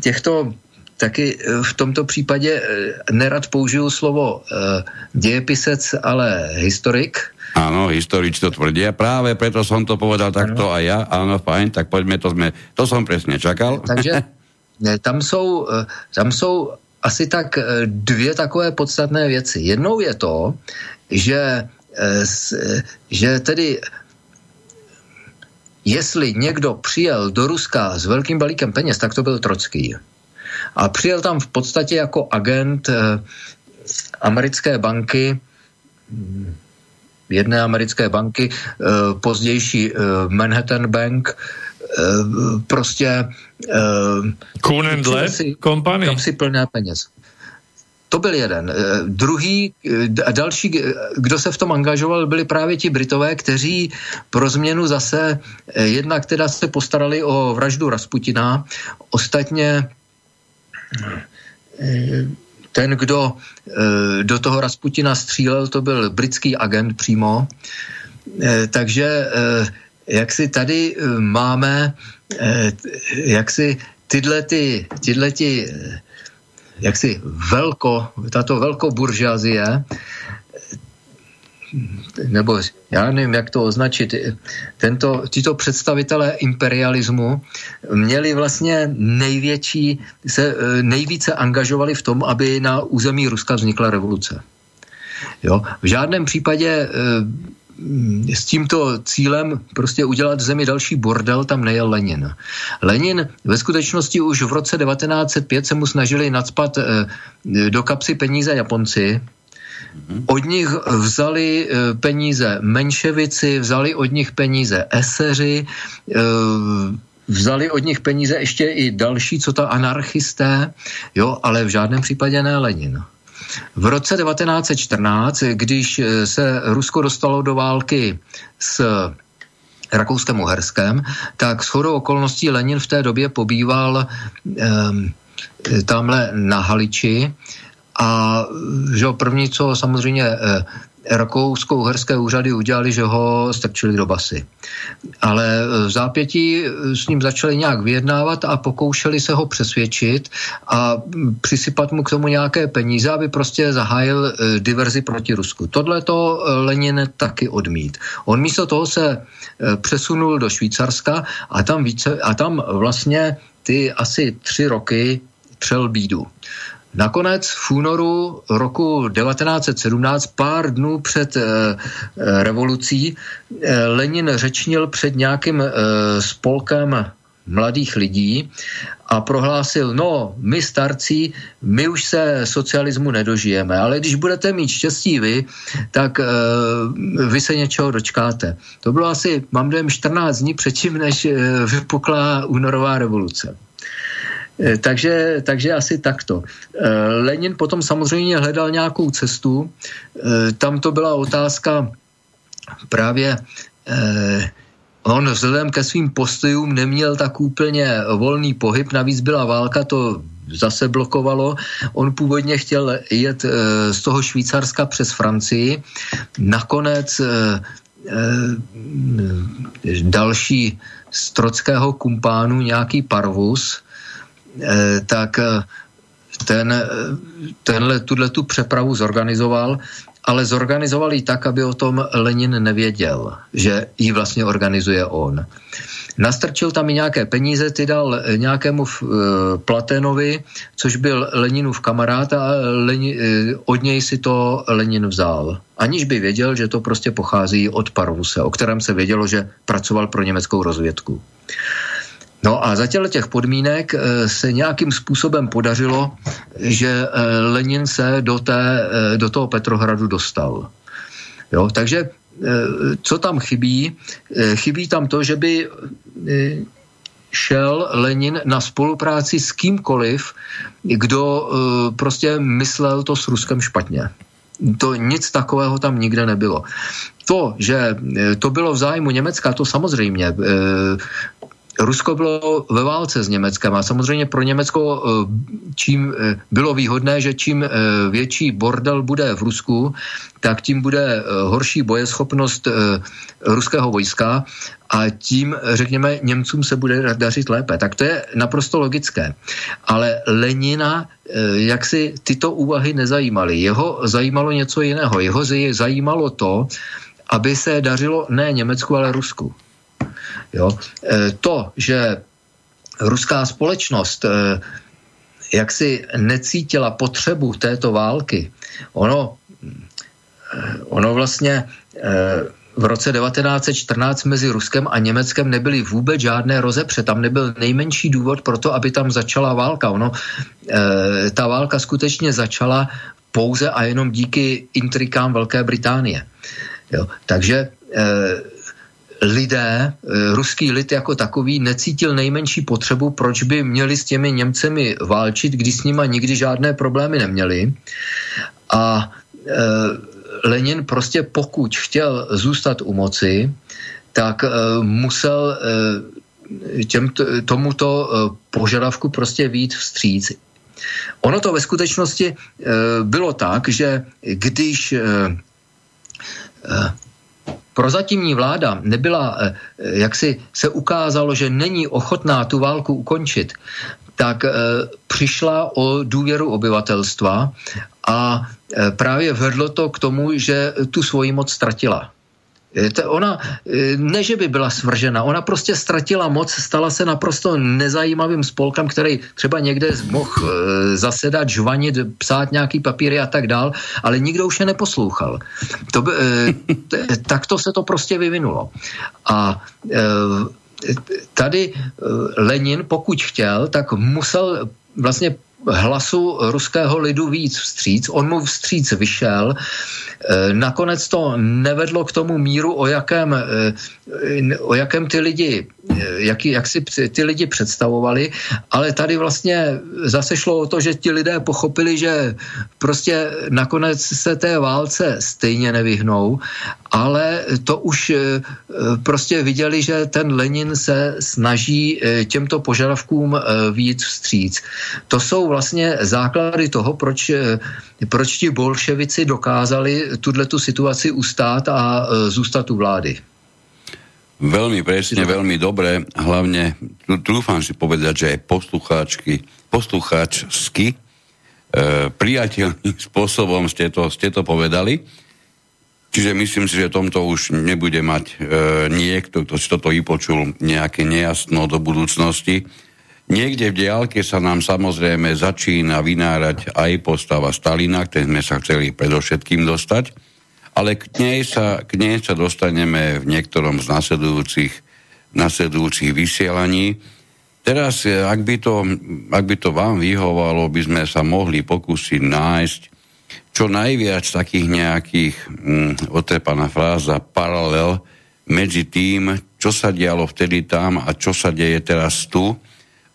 těchto, taky v tomto případě nerad použiju slovo dějepisec, ale historik. Áno, historici to tvrdia, práve preto som to povedal takto aj ja, áno, fajn, tak poďme, to som presne čakal. Takže tam jsou asi tak dvě takové podstatné věci. Jednou je to, že tedy jestli někdo přijel do Ruska s velkým balíkem peněz, tak to byl Trocký. A přijel tam v podstatě jako agent americké banky, jedné americké banky, pozdější Manhattan Bank, prostě Kuhn and Loeb Company. Tam si plná peněz. To byl jeden. Druhý a další, kdo se v tom angažoval, byli právě ti Britové, kteří pro změnu zase jednak teda se postarali o vraždu Rasputina. Ostatně ten, kdo do toho Rasputina střílel, to byl britský agent přímo. Takže jak si tady máme, jak si tyhle jaksi tato velkoburžázie, nebo já nevím, jak to označit, tyto představitelé imperialismu měli vlastně nejvíce angažovali v tom, aby na území Ruska vznikla revoluce. Jo? V žádném případě s tímto cílem prostě udělat zemi další bordel, tam nejel Lenin. Lenin ve skutečnosti už v roce 1905 se mu snažili nacpat do kapsy peníze Japonci. Od nich vzali peníze menševici, vzali od nich peníze eseři, vzali od nich peníze ještě i další, co to anarchisté, jo, ale v žádném případě ne Lenin. V roce 1914, když se Rusko dostalo do války s Rakouskem-Uherskem, tak shodou okolností Lenin v té době pobýval tamhle na Haliči a že první, co samozřejmě rakousko-uherské úřady udělali, že ho strčili do basy. Ale v zápětí s ním začali nějak vyjednávat a pokoušeli se ho přesvědčit a přisypat mu k tomu nějaké peníze, aby prostě zahájil diverzi proti Rusku. Tohle to Lenin taky odmít. On místo toho se přesunul do Švýcarska a tam vlastně ty asi 3 roky přel bídu. Nakonec v únoru roku 1917, pár dnů před revolucí, Lenin řečnil před nějakým spolkem mladých lidí a prohlásil, no, my starcí, my už se socialismu nedožijeme, ale když budete mít štěstí vy, tak vy se něčeho dočkáte. To bylo asi, mám dojem, 14 dní předtím, než vypukla únorová revoluce. Takže asi takto. Lenin potom samozřejmě hledal nějakou cestu. Tam to byla otázka právě... On vzhledem ke svým postojům neměl tak úplně volný pohyb, navíc byla válka, to zase blokovalo. On původně chtěl jet z toho Švýcarska přes Francii. Nakonec další z trockého kumpánu, nějaký Parvus, tak tuto přepravu zorganizoval, ale zorganizoval ji tak, aby o tom Lenin nevěděl, že ji vlastně organizuje on. Nastrčil tam i nějaké peníze, ty dal nějakému Platénovi, což byl Leninův kamarád, a od něj si to Lenin vzal. Aniž by věděl, že to prostě pochází od Parvuse, o kterém se vědělo, že pracoval pro německou rozvědku. No a za těch podmínek se nějakým způsobem podařilo, že Lenin se do toho Petrohradu dostal. Jo, takže co tam chybí? Chybí tam to, že by šel Lenin na spolupráci s kýmkoliv, kdo prostě myslel to s Ruskem špatně. To nic takového tam nikde nebylo. To, že to bylo v zájmu Německa, to samozřejmě... Rusko bylo ve válce s Německem a samozřejmě pro Německo čím bylo výhodné, že čím větší bordel bude v Rusku, tak tím bude horší bojeschopnost ruského vojska a tím, řekněme, Němcům se bude dařit lépe. Tak to je naprosto logické. Ale Lenina jaksi tyto úvahy nezajímaly. Jeho zajímalo něco jiného. Jeho zajímalo to, aby se dařilo ne Německu, ale Rusku. Jo. To, že ruská společnost jaksi necítila potřebu této války, ono vlastně v roce 1914 mezi Ruskem a Německem nebyly vůbec žádné rozepře, tam nebyl nejmenší důvod pro to, aby tam začala válka. Ta válka skutečně začala pouze a jenom díky intrikám Velké Británie. Jo. Takže ruský lid jako takový necítil nejmenší potřebu, proč by měli s těmi Němcemi válčit, když s nima nikdy žádné problémy neměli. A Lenin prostě, pokud chtěl zůstat u moci, tak musel tomuto požadavku prostě vyjít vstříc. Ono to ve skutečnosti bylo tak, že když prozatímní vláda nebyla, jak si se ukázalo, že není ochotná tu válku ukončit, tak přišla o důvěru obyvatelstva a právě vedlo to k tomu, že tu svoji moc ztratila. Ona, ne že by byla svržena, ona prostě ztratila moc, stala se naprosto nezajímavým spolkem, který třeba někde mohl zasedat, žvanit, psát nějaký papíry a tak dál, ale nikdo už je neposlouchal. Takto se to prostě vyvinulo. A tady Lenin, pokud chtěl, tak musel vlastně hlasu ruského lidu víc vstříc. On mu vstříc vyšel. Nakonec to nevedlo k tomu míru, o jakém ty lidi, jak si ty lidi představovali, ale tady vlastně zase šlo o to, že ti lidé pochopili, že prostě nakonec se té válce stejně nevyhnou, ale to už prostě viděli, že ten Lenin se snaží těmto požadavkům víc vstříc. To jsou vlastně základy toho, proč ti bolševici dokázali tuto situaci ustát a zůstat u vlády. Veľmi presne, veľmi dobre, hlavne, dúfam si povedať, že aj poslucháčsky priateľným spôsobom ste to povedali. Čiže myslím si, že tomto už nebude mať niekto, kto si toto vypočul, nejaké nejasno do budúcnosti. Niekde v diaľke sa nám samozrejme začína vynárať aj postava Stalina, k tej sme sa chceli predovšetkým dostať, ale k nej sa dostaneme v niektorom z nasledujúcich vysielaní. Teraz, ak by to vám vyhovalo, by sme sa mohli pokúsiť nájsť čo najviac takých nejakých, otrepaná fráza, paralel medzi tým, čo sa dialo vtedy tam a čo sa deje teraz tu,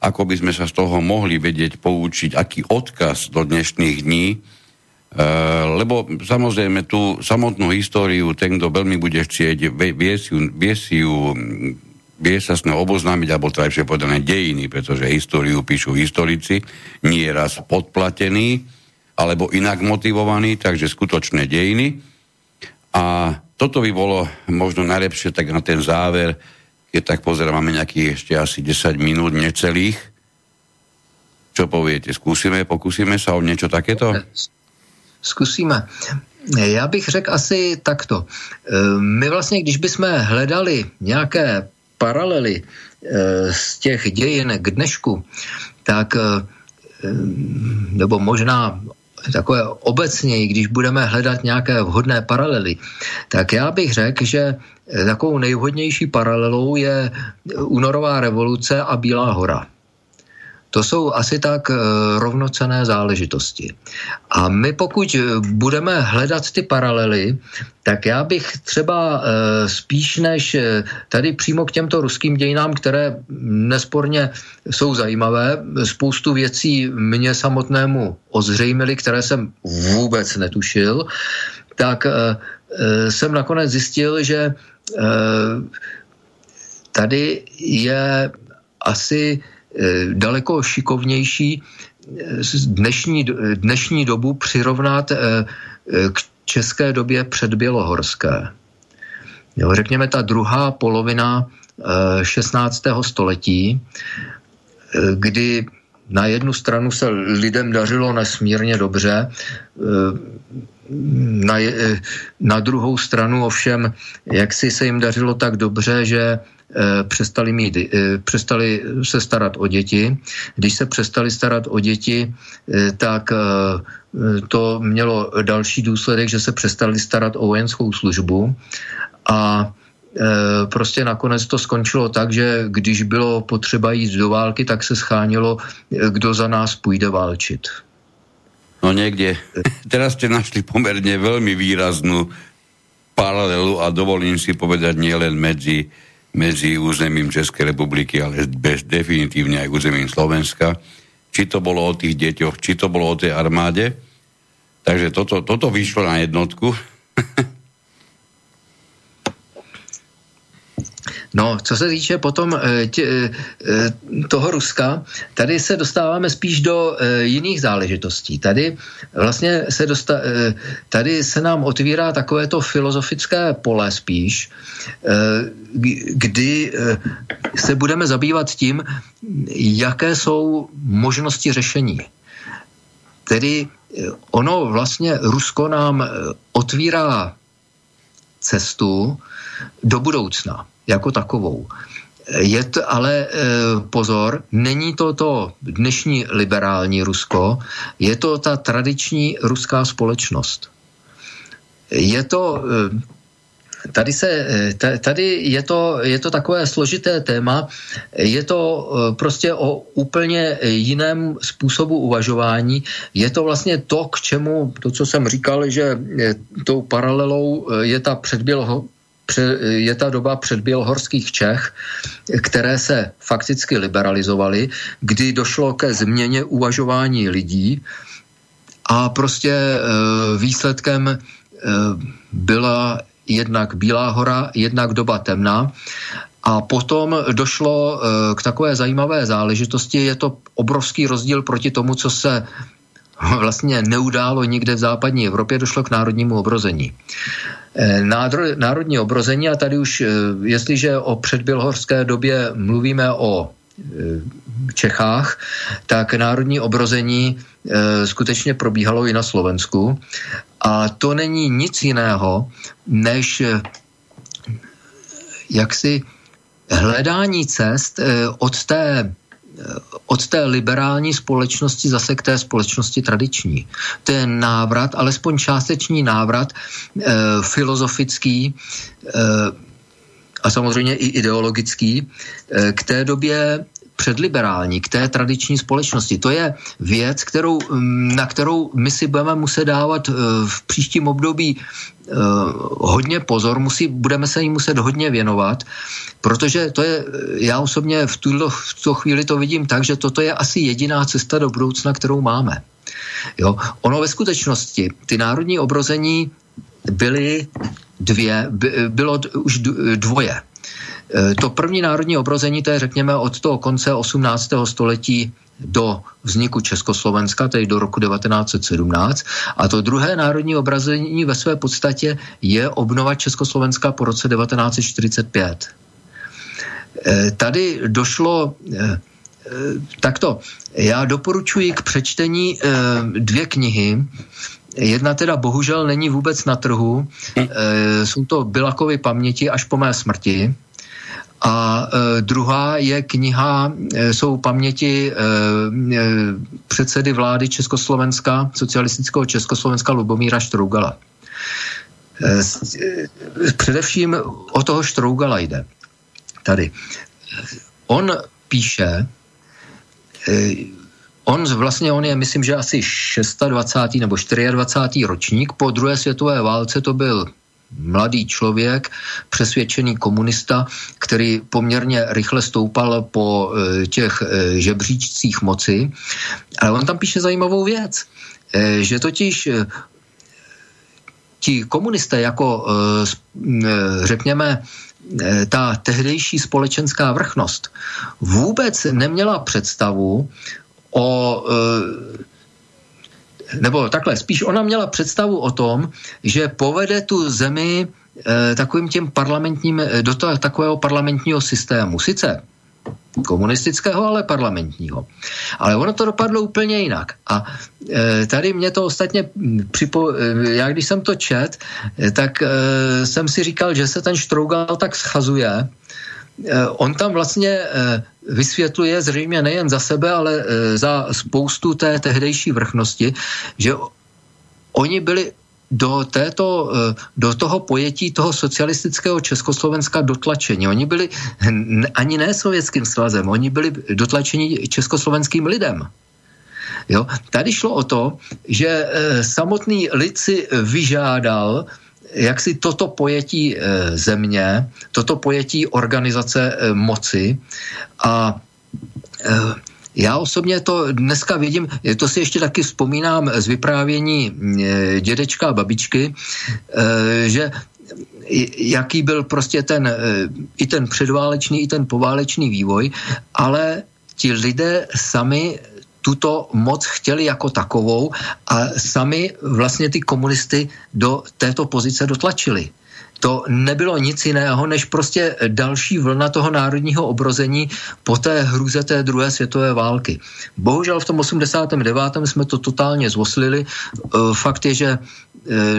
ako by sme sa z toho mohli vedieť poučiť, aký odkaz do dnešných dní, lebo samozrejme tú samotnú históriu, ten, kto veľmi bude chcieť, vie sa s ňou oboznámiť, alebo trajšie povedané dejiny, pretože históriu píšu historici, nie raz podplatení, alebo inak motivovaní, takže skutočné dejiny. A toto by bolo možno najlepšie tak na ten záver, keď tak pozeráme nejakých ešte asi 10 minút necelých. Čo poviete? Pokusíme sa o niečo takéto? Zkusíme. Já bych řekl asi takto. My vlastně, když bychom hledali nějaké paralely z těch dějin k dnešku, tak, nebo možná takové obecněji, když budeme hledat nějaké vhodné paralely, tak já bych řekl, že takovou nejvhodnější paralelou je únorová revoluce a Bílá hora. To jsou asi tak rovnocenné záležitosti. A my pokud budeme hledat ty paralely, tak já bych třeba spíš než tady přímo k těmto ruským dějinám, které nesporně jsou zajímavé, spoustu věcí mě samotnému ozřejmily, které jsem vůbec netušil, tak jsem nakonec zjistil, že tady je asi daleko šikovnější dnešní dobu přirovnat k české době předbělohorské. Jo, řekněme ta druhá polovina 16. století, kdy na jednu stranu se lidem dařilo nesmírně dobře, na druhou stranu ovšem, jaksi se jim dařilo tak dobře, že přestali se starat o děti. Když se přestali starat o děti, tak to mělo další důsledek, že se přestali starat o vojenskou službu a prostě nakonec to skončilo tak, že když bylo potřeba jít do války, tak se schánilo, kdo za nás půjde válčit. No niekde. Teraz ste našli pomerne veľmi výraznú paralelu a dovolím si povedať nielen medzi územím Českej republiky, ale definitívne aj územím Slovenska. Či to bolo o tých deťoch, či to bolo o tej armáde. Takže toto vyšlo na jednotku. No, co se týče potom toho Ruska, tady se dostáváme spíš do jiných záležitostí. Tady vlastně tady se nám otvírá takovéto filozofické pole spíš, kdy se budeme zabývat tím, jaké jsou možnosti řešení. Tedy ono vlastně Rusko nám otvírá cestu do budoucna jako takovou. Je to, ale pozor, není to to dnešní liberální Rusko, je to ta tradiční ruská společnost. Je to, tady je to takové složité téma, je to prostě o úplně jiném způsobu uvažování, je to vlastně to, k čemu, to, co jsem říkal, že tou paralelou je ta je ta doba předbělohorských Čech, které se fakticky liberalizovaly, kdy došlo ke změně uvažování lidí a prostě výsledkem byla jednak Bílá hora, jednak doba temna a potom došlo k takové zajímavé záležitosti. Je to obrovský rozdíl proti tomu, co se vlastně neudálo nikde v západní Evropě, došlo k národnímu obrození. Národní obrození, a tady už, jestliže o předbělohorské době mluvíme o Čechách, tak národní obrození skutečně probíhalo i na Slovensku. A to není nic jiného, než jaksi hledání cest od té od té liberální společnosti zase k té společnosti tradiční. To je návrat, alespoň částečný návrat filozofický a samozřejmě i ideologický k té době předliberální, k té tradiční společnosti. To je věc, na kterou my si budeme muset dávat v příštím období hodně pozor, budeme se jí muset hodně věnovat, protože to je, já osobně v tuto chvíli to vidím tak, že toto je asi jediná cesta do budoucna, kterou máme. Jo? Ono ve skutečnosti, ty národní obrození bylo už dvoje. To první národní obrození, to je řekněme od toho konce 18. století do vzniku Československa, tedy do roku 1917. A to druhé národní obrození ve své podstatě je obnova Československa po roce 1945. Tady došlo takto. Já doporučuji k přečtení dvě knihy. Jedna teda bohužel není vůbec na trhu. Jsou to Bilakovy paměti až po mé smrti. A druhá je kniha, jsou paměti předsedy vlády Československa, socialistického Československa Lubomíra Štrougala. Především o toho Štrougala jde. Tady. On píše, on je, myslím, že asi 26. nebo 24. ročník. Po druhé světové válce to byl mladý člověk, přesvědčený komunista, který poměrně rychle stoupal po těch žebříčcích moci. Ale on tam píše zajímavou věc, že totiž ti komunisté jako, řekněme, ta tehdejší společenská vrchnost vůbec neměla představu o... Nebo takhle, spíš ona měla představu o tom, že povede tu zemi takovým těm parlamentním, do takového parlamentního systému. Sice komunistického, ale parlamentního. Ale ono to dopadlo úplně jinak. A tady mě to ostatně já když jsem to čet, tak jsem si říkal, že se ten Štrougál tak schazuje. On tam vlastně vysvětluje zřejmě nejen za sebe, ale za spoustu té tehdejší vrchnosti, že oni byli do toho pojetí toho socialistického Československa dotlačeni. Oni byli ani ne Sovětským svazem, oni byli dotlačeni československým lidem. Jo? Tady šlo o to, že samotný lid si vyžádal jak si toto pojetí země, toto pojetí organizace moci a já osobně to dneska vidím, to si ještě taky vzpomínám z vyprávění dědečka a babičky, že jaký byl prostě ten předválečný, i ten poválečný vývoj, ale ti lidé sami tuto moc chtěli jako takovou a sami vlastně ty komunisty do této pozice dotlačili. To nebylo nic jiného, než prostě další vlna toho národního obrození po té hrůze té druhé světové války. Bohužel v tom 89. jsme to totálně zvoslili. Fakt je, že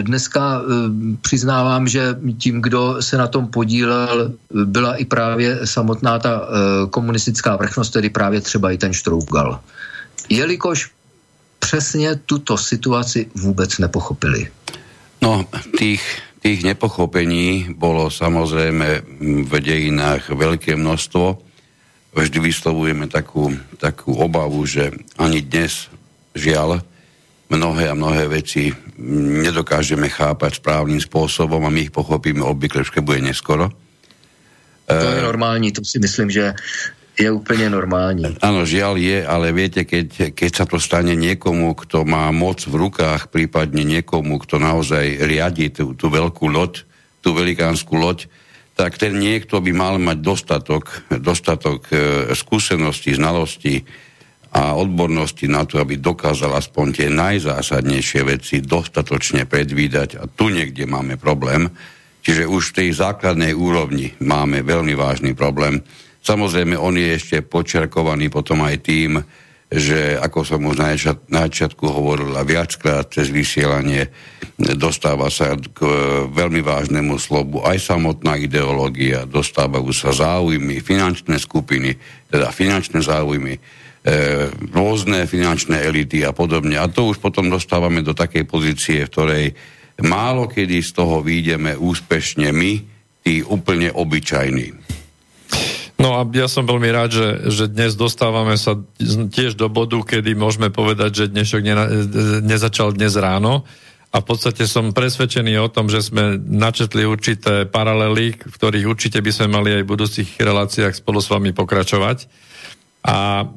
dneska přiznávám, že tím, kdo se na tom podílel, byla i právě samotná ta komunistická vrchnost, tedy právě třeba i ten Štrougál. Jelikož přesně tuto situaci vůbec nepochopili. No, tých nepochopení bolo samozrejme v dejinách veľké množstvo. Vždy vyslovujeme takú obavu, že ani dnes, žiaľ, mnohé veci nedokážeme chápať správnym spôsobom a my ich pochopíme obvykle, že bude neskoro. To je normální, to si myslím, že je úplne normálne. Áno, žiaľ je, ale viete, keď sa to stane niekomu, kto má moc v rukách, prípadne niekomu, kto naozaj riadi tú veľkú loď, tú velikánsku loď, tak ten niekto by mal mať dostatok skúseností, znalostí a odbornosti na to, aby dokázal aspoň tie najzásadnejšie veci dostatočne predvídať. A tu niekde máme problém. Čiže už v tej základnej úrovni máme veľmi vážny problém. Samozrejme, on je ešte počerkovaný potom aj tým, že ako som už na začiatku hovoril a viackrát cez vysielanie, dostáva sa k veľmi vážnemu slobu aj samotná ideológia, dostávajú sa záujmy, finančné skupiny, teda finančné záujmy, rôzne finančné elity a podobne. A to už potom dostávame do takej pozície, v ktorej málo kedy z toho výjdeme úspešne my, tí úplne obyčajní. No a ja som veľmi rád, že dnes dostávame sa tiež do bodu, kedy môžeme povedať, že dnešok nezačal dnes ráno. A v podstate som presvedčený o tom, že sme načetli určité paralely, v ktorých určite by sme mali aj v budúcich reláciách spolu s vami pokračovať. A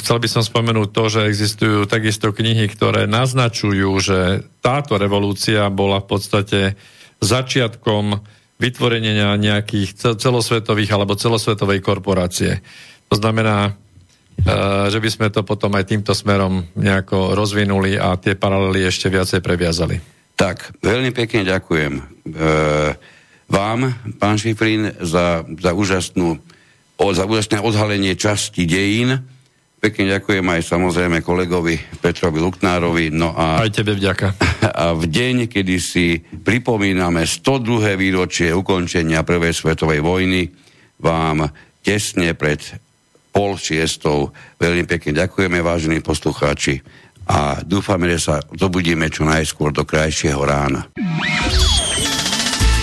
chcel by som spomenúť to, že existujú takisto knihy, ktoré naznačujú, že táto revolúcia bola v podstate začiatkom vytvorenia nejakých celosvetových alebo celosvetovej korporácie. To znamená, že by sme to potom aj týmto smerom nejako rozvinuli a tie paralely ešte viacej previazali. Tak, veľmi pekne ďakujem vám, pán Šifrin, za úžasné odhalenie časti dejín. Pekne ďakujem aj samozrejme kolegovi Petrovi Lúknárovi. No a aj tebe vďaka. A v deň, kedy si pripomíname 102. výročie ukončenia Prvej svetovej vojny, vám tesne pred 5:30 veľmi pekne ďakujeme, vážení poslucháči, a dúfame, že sa zobudíme čo najskôr do krajšieho rána.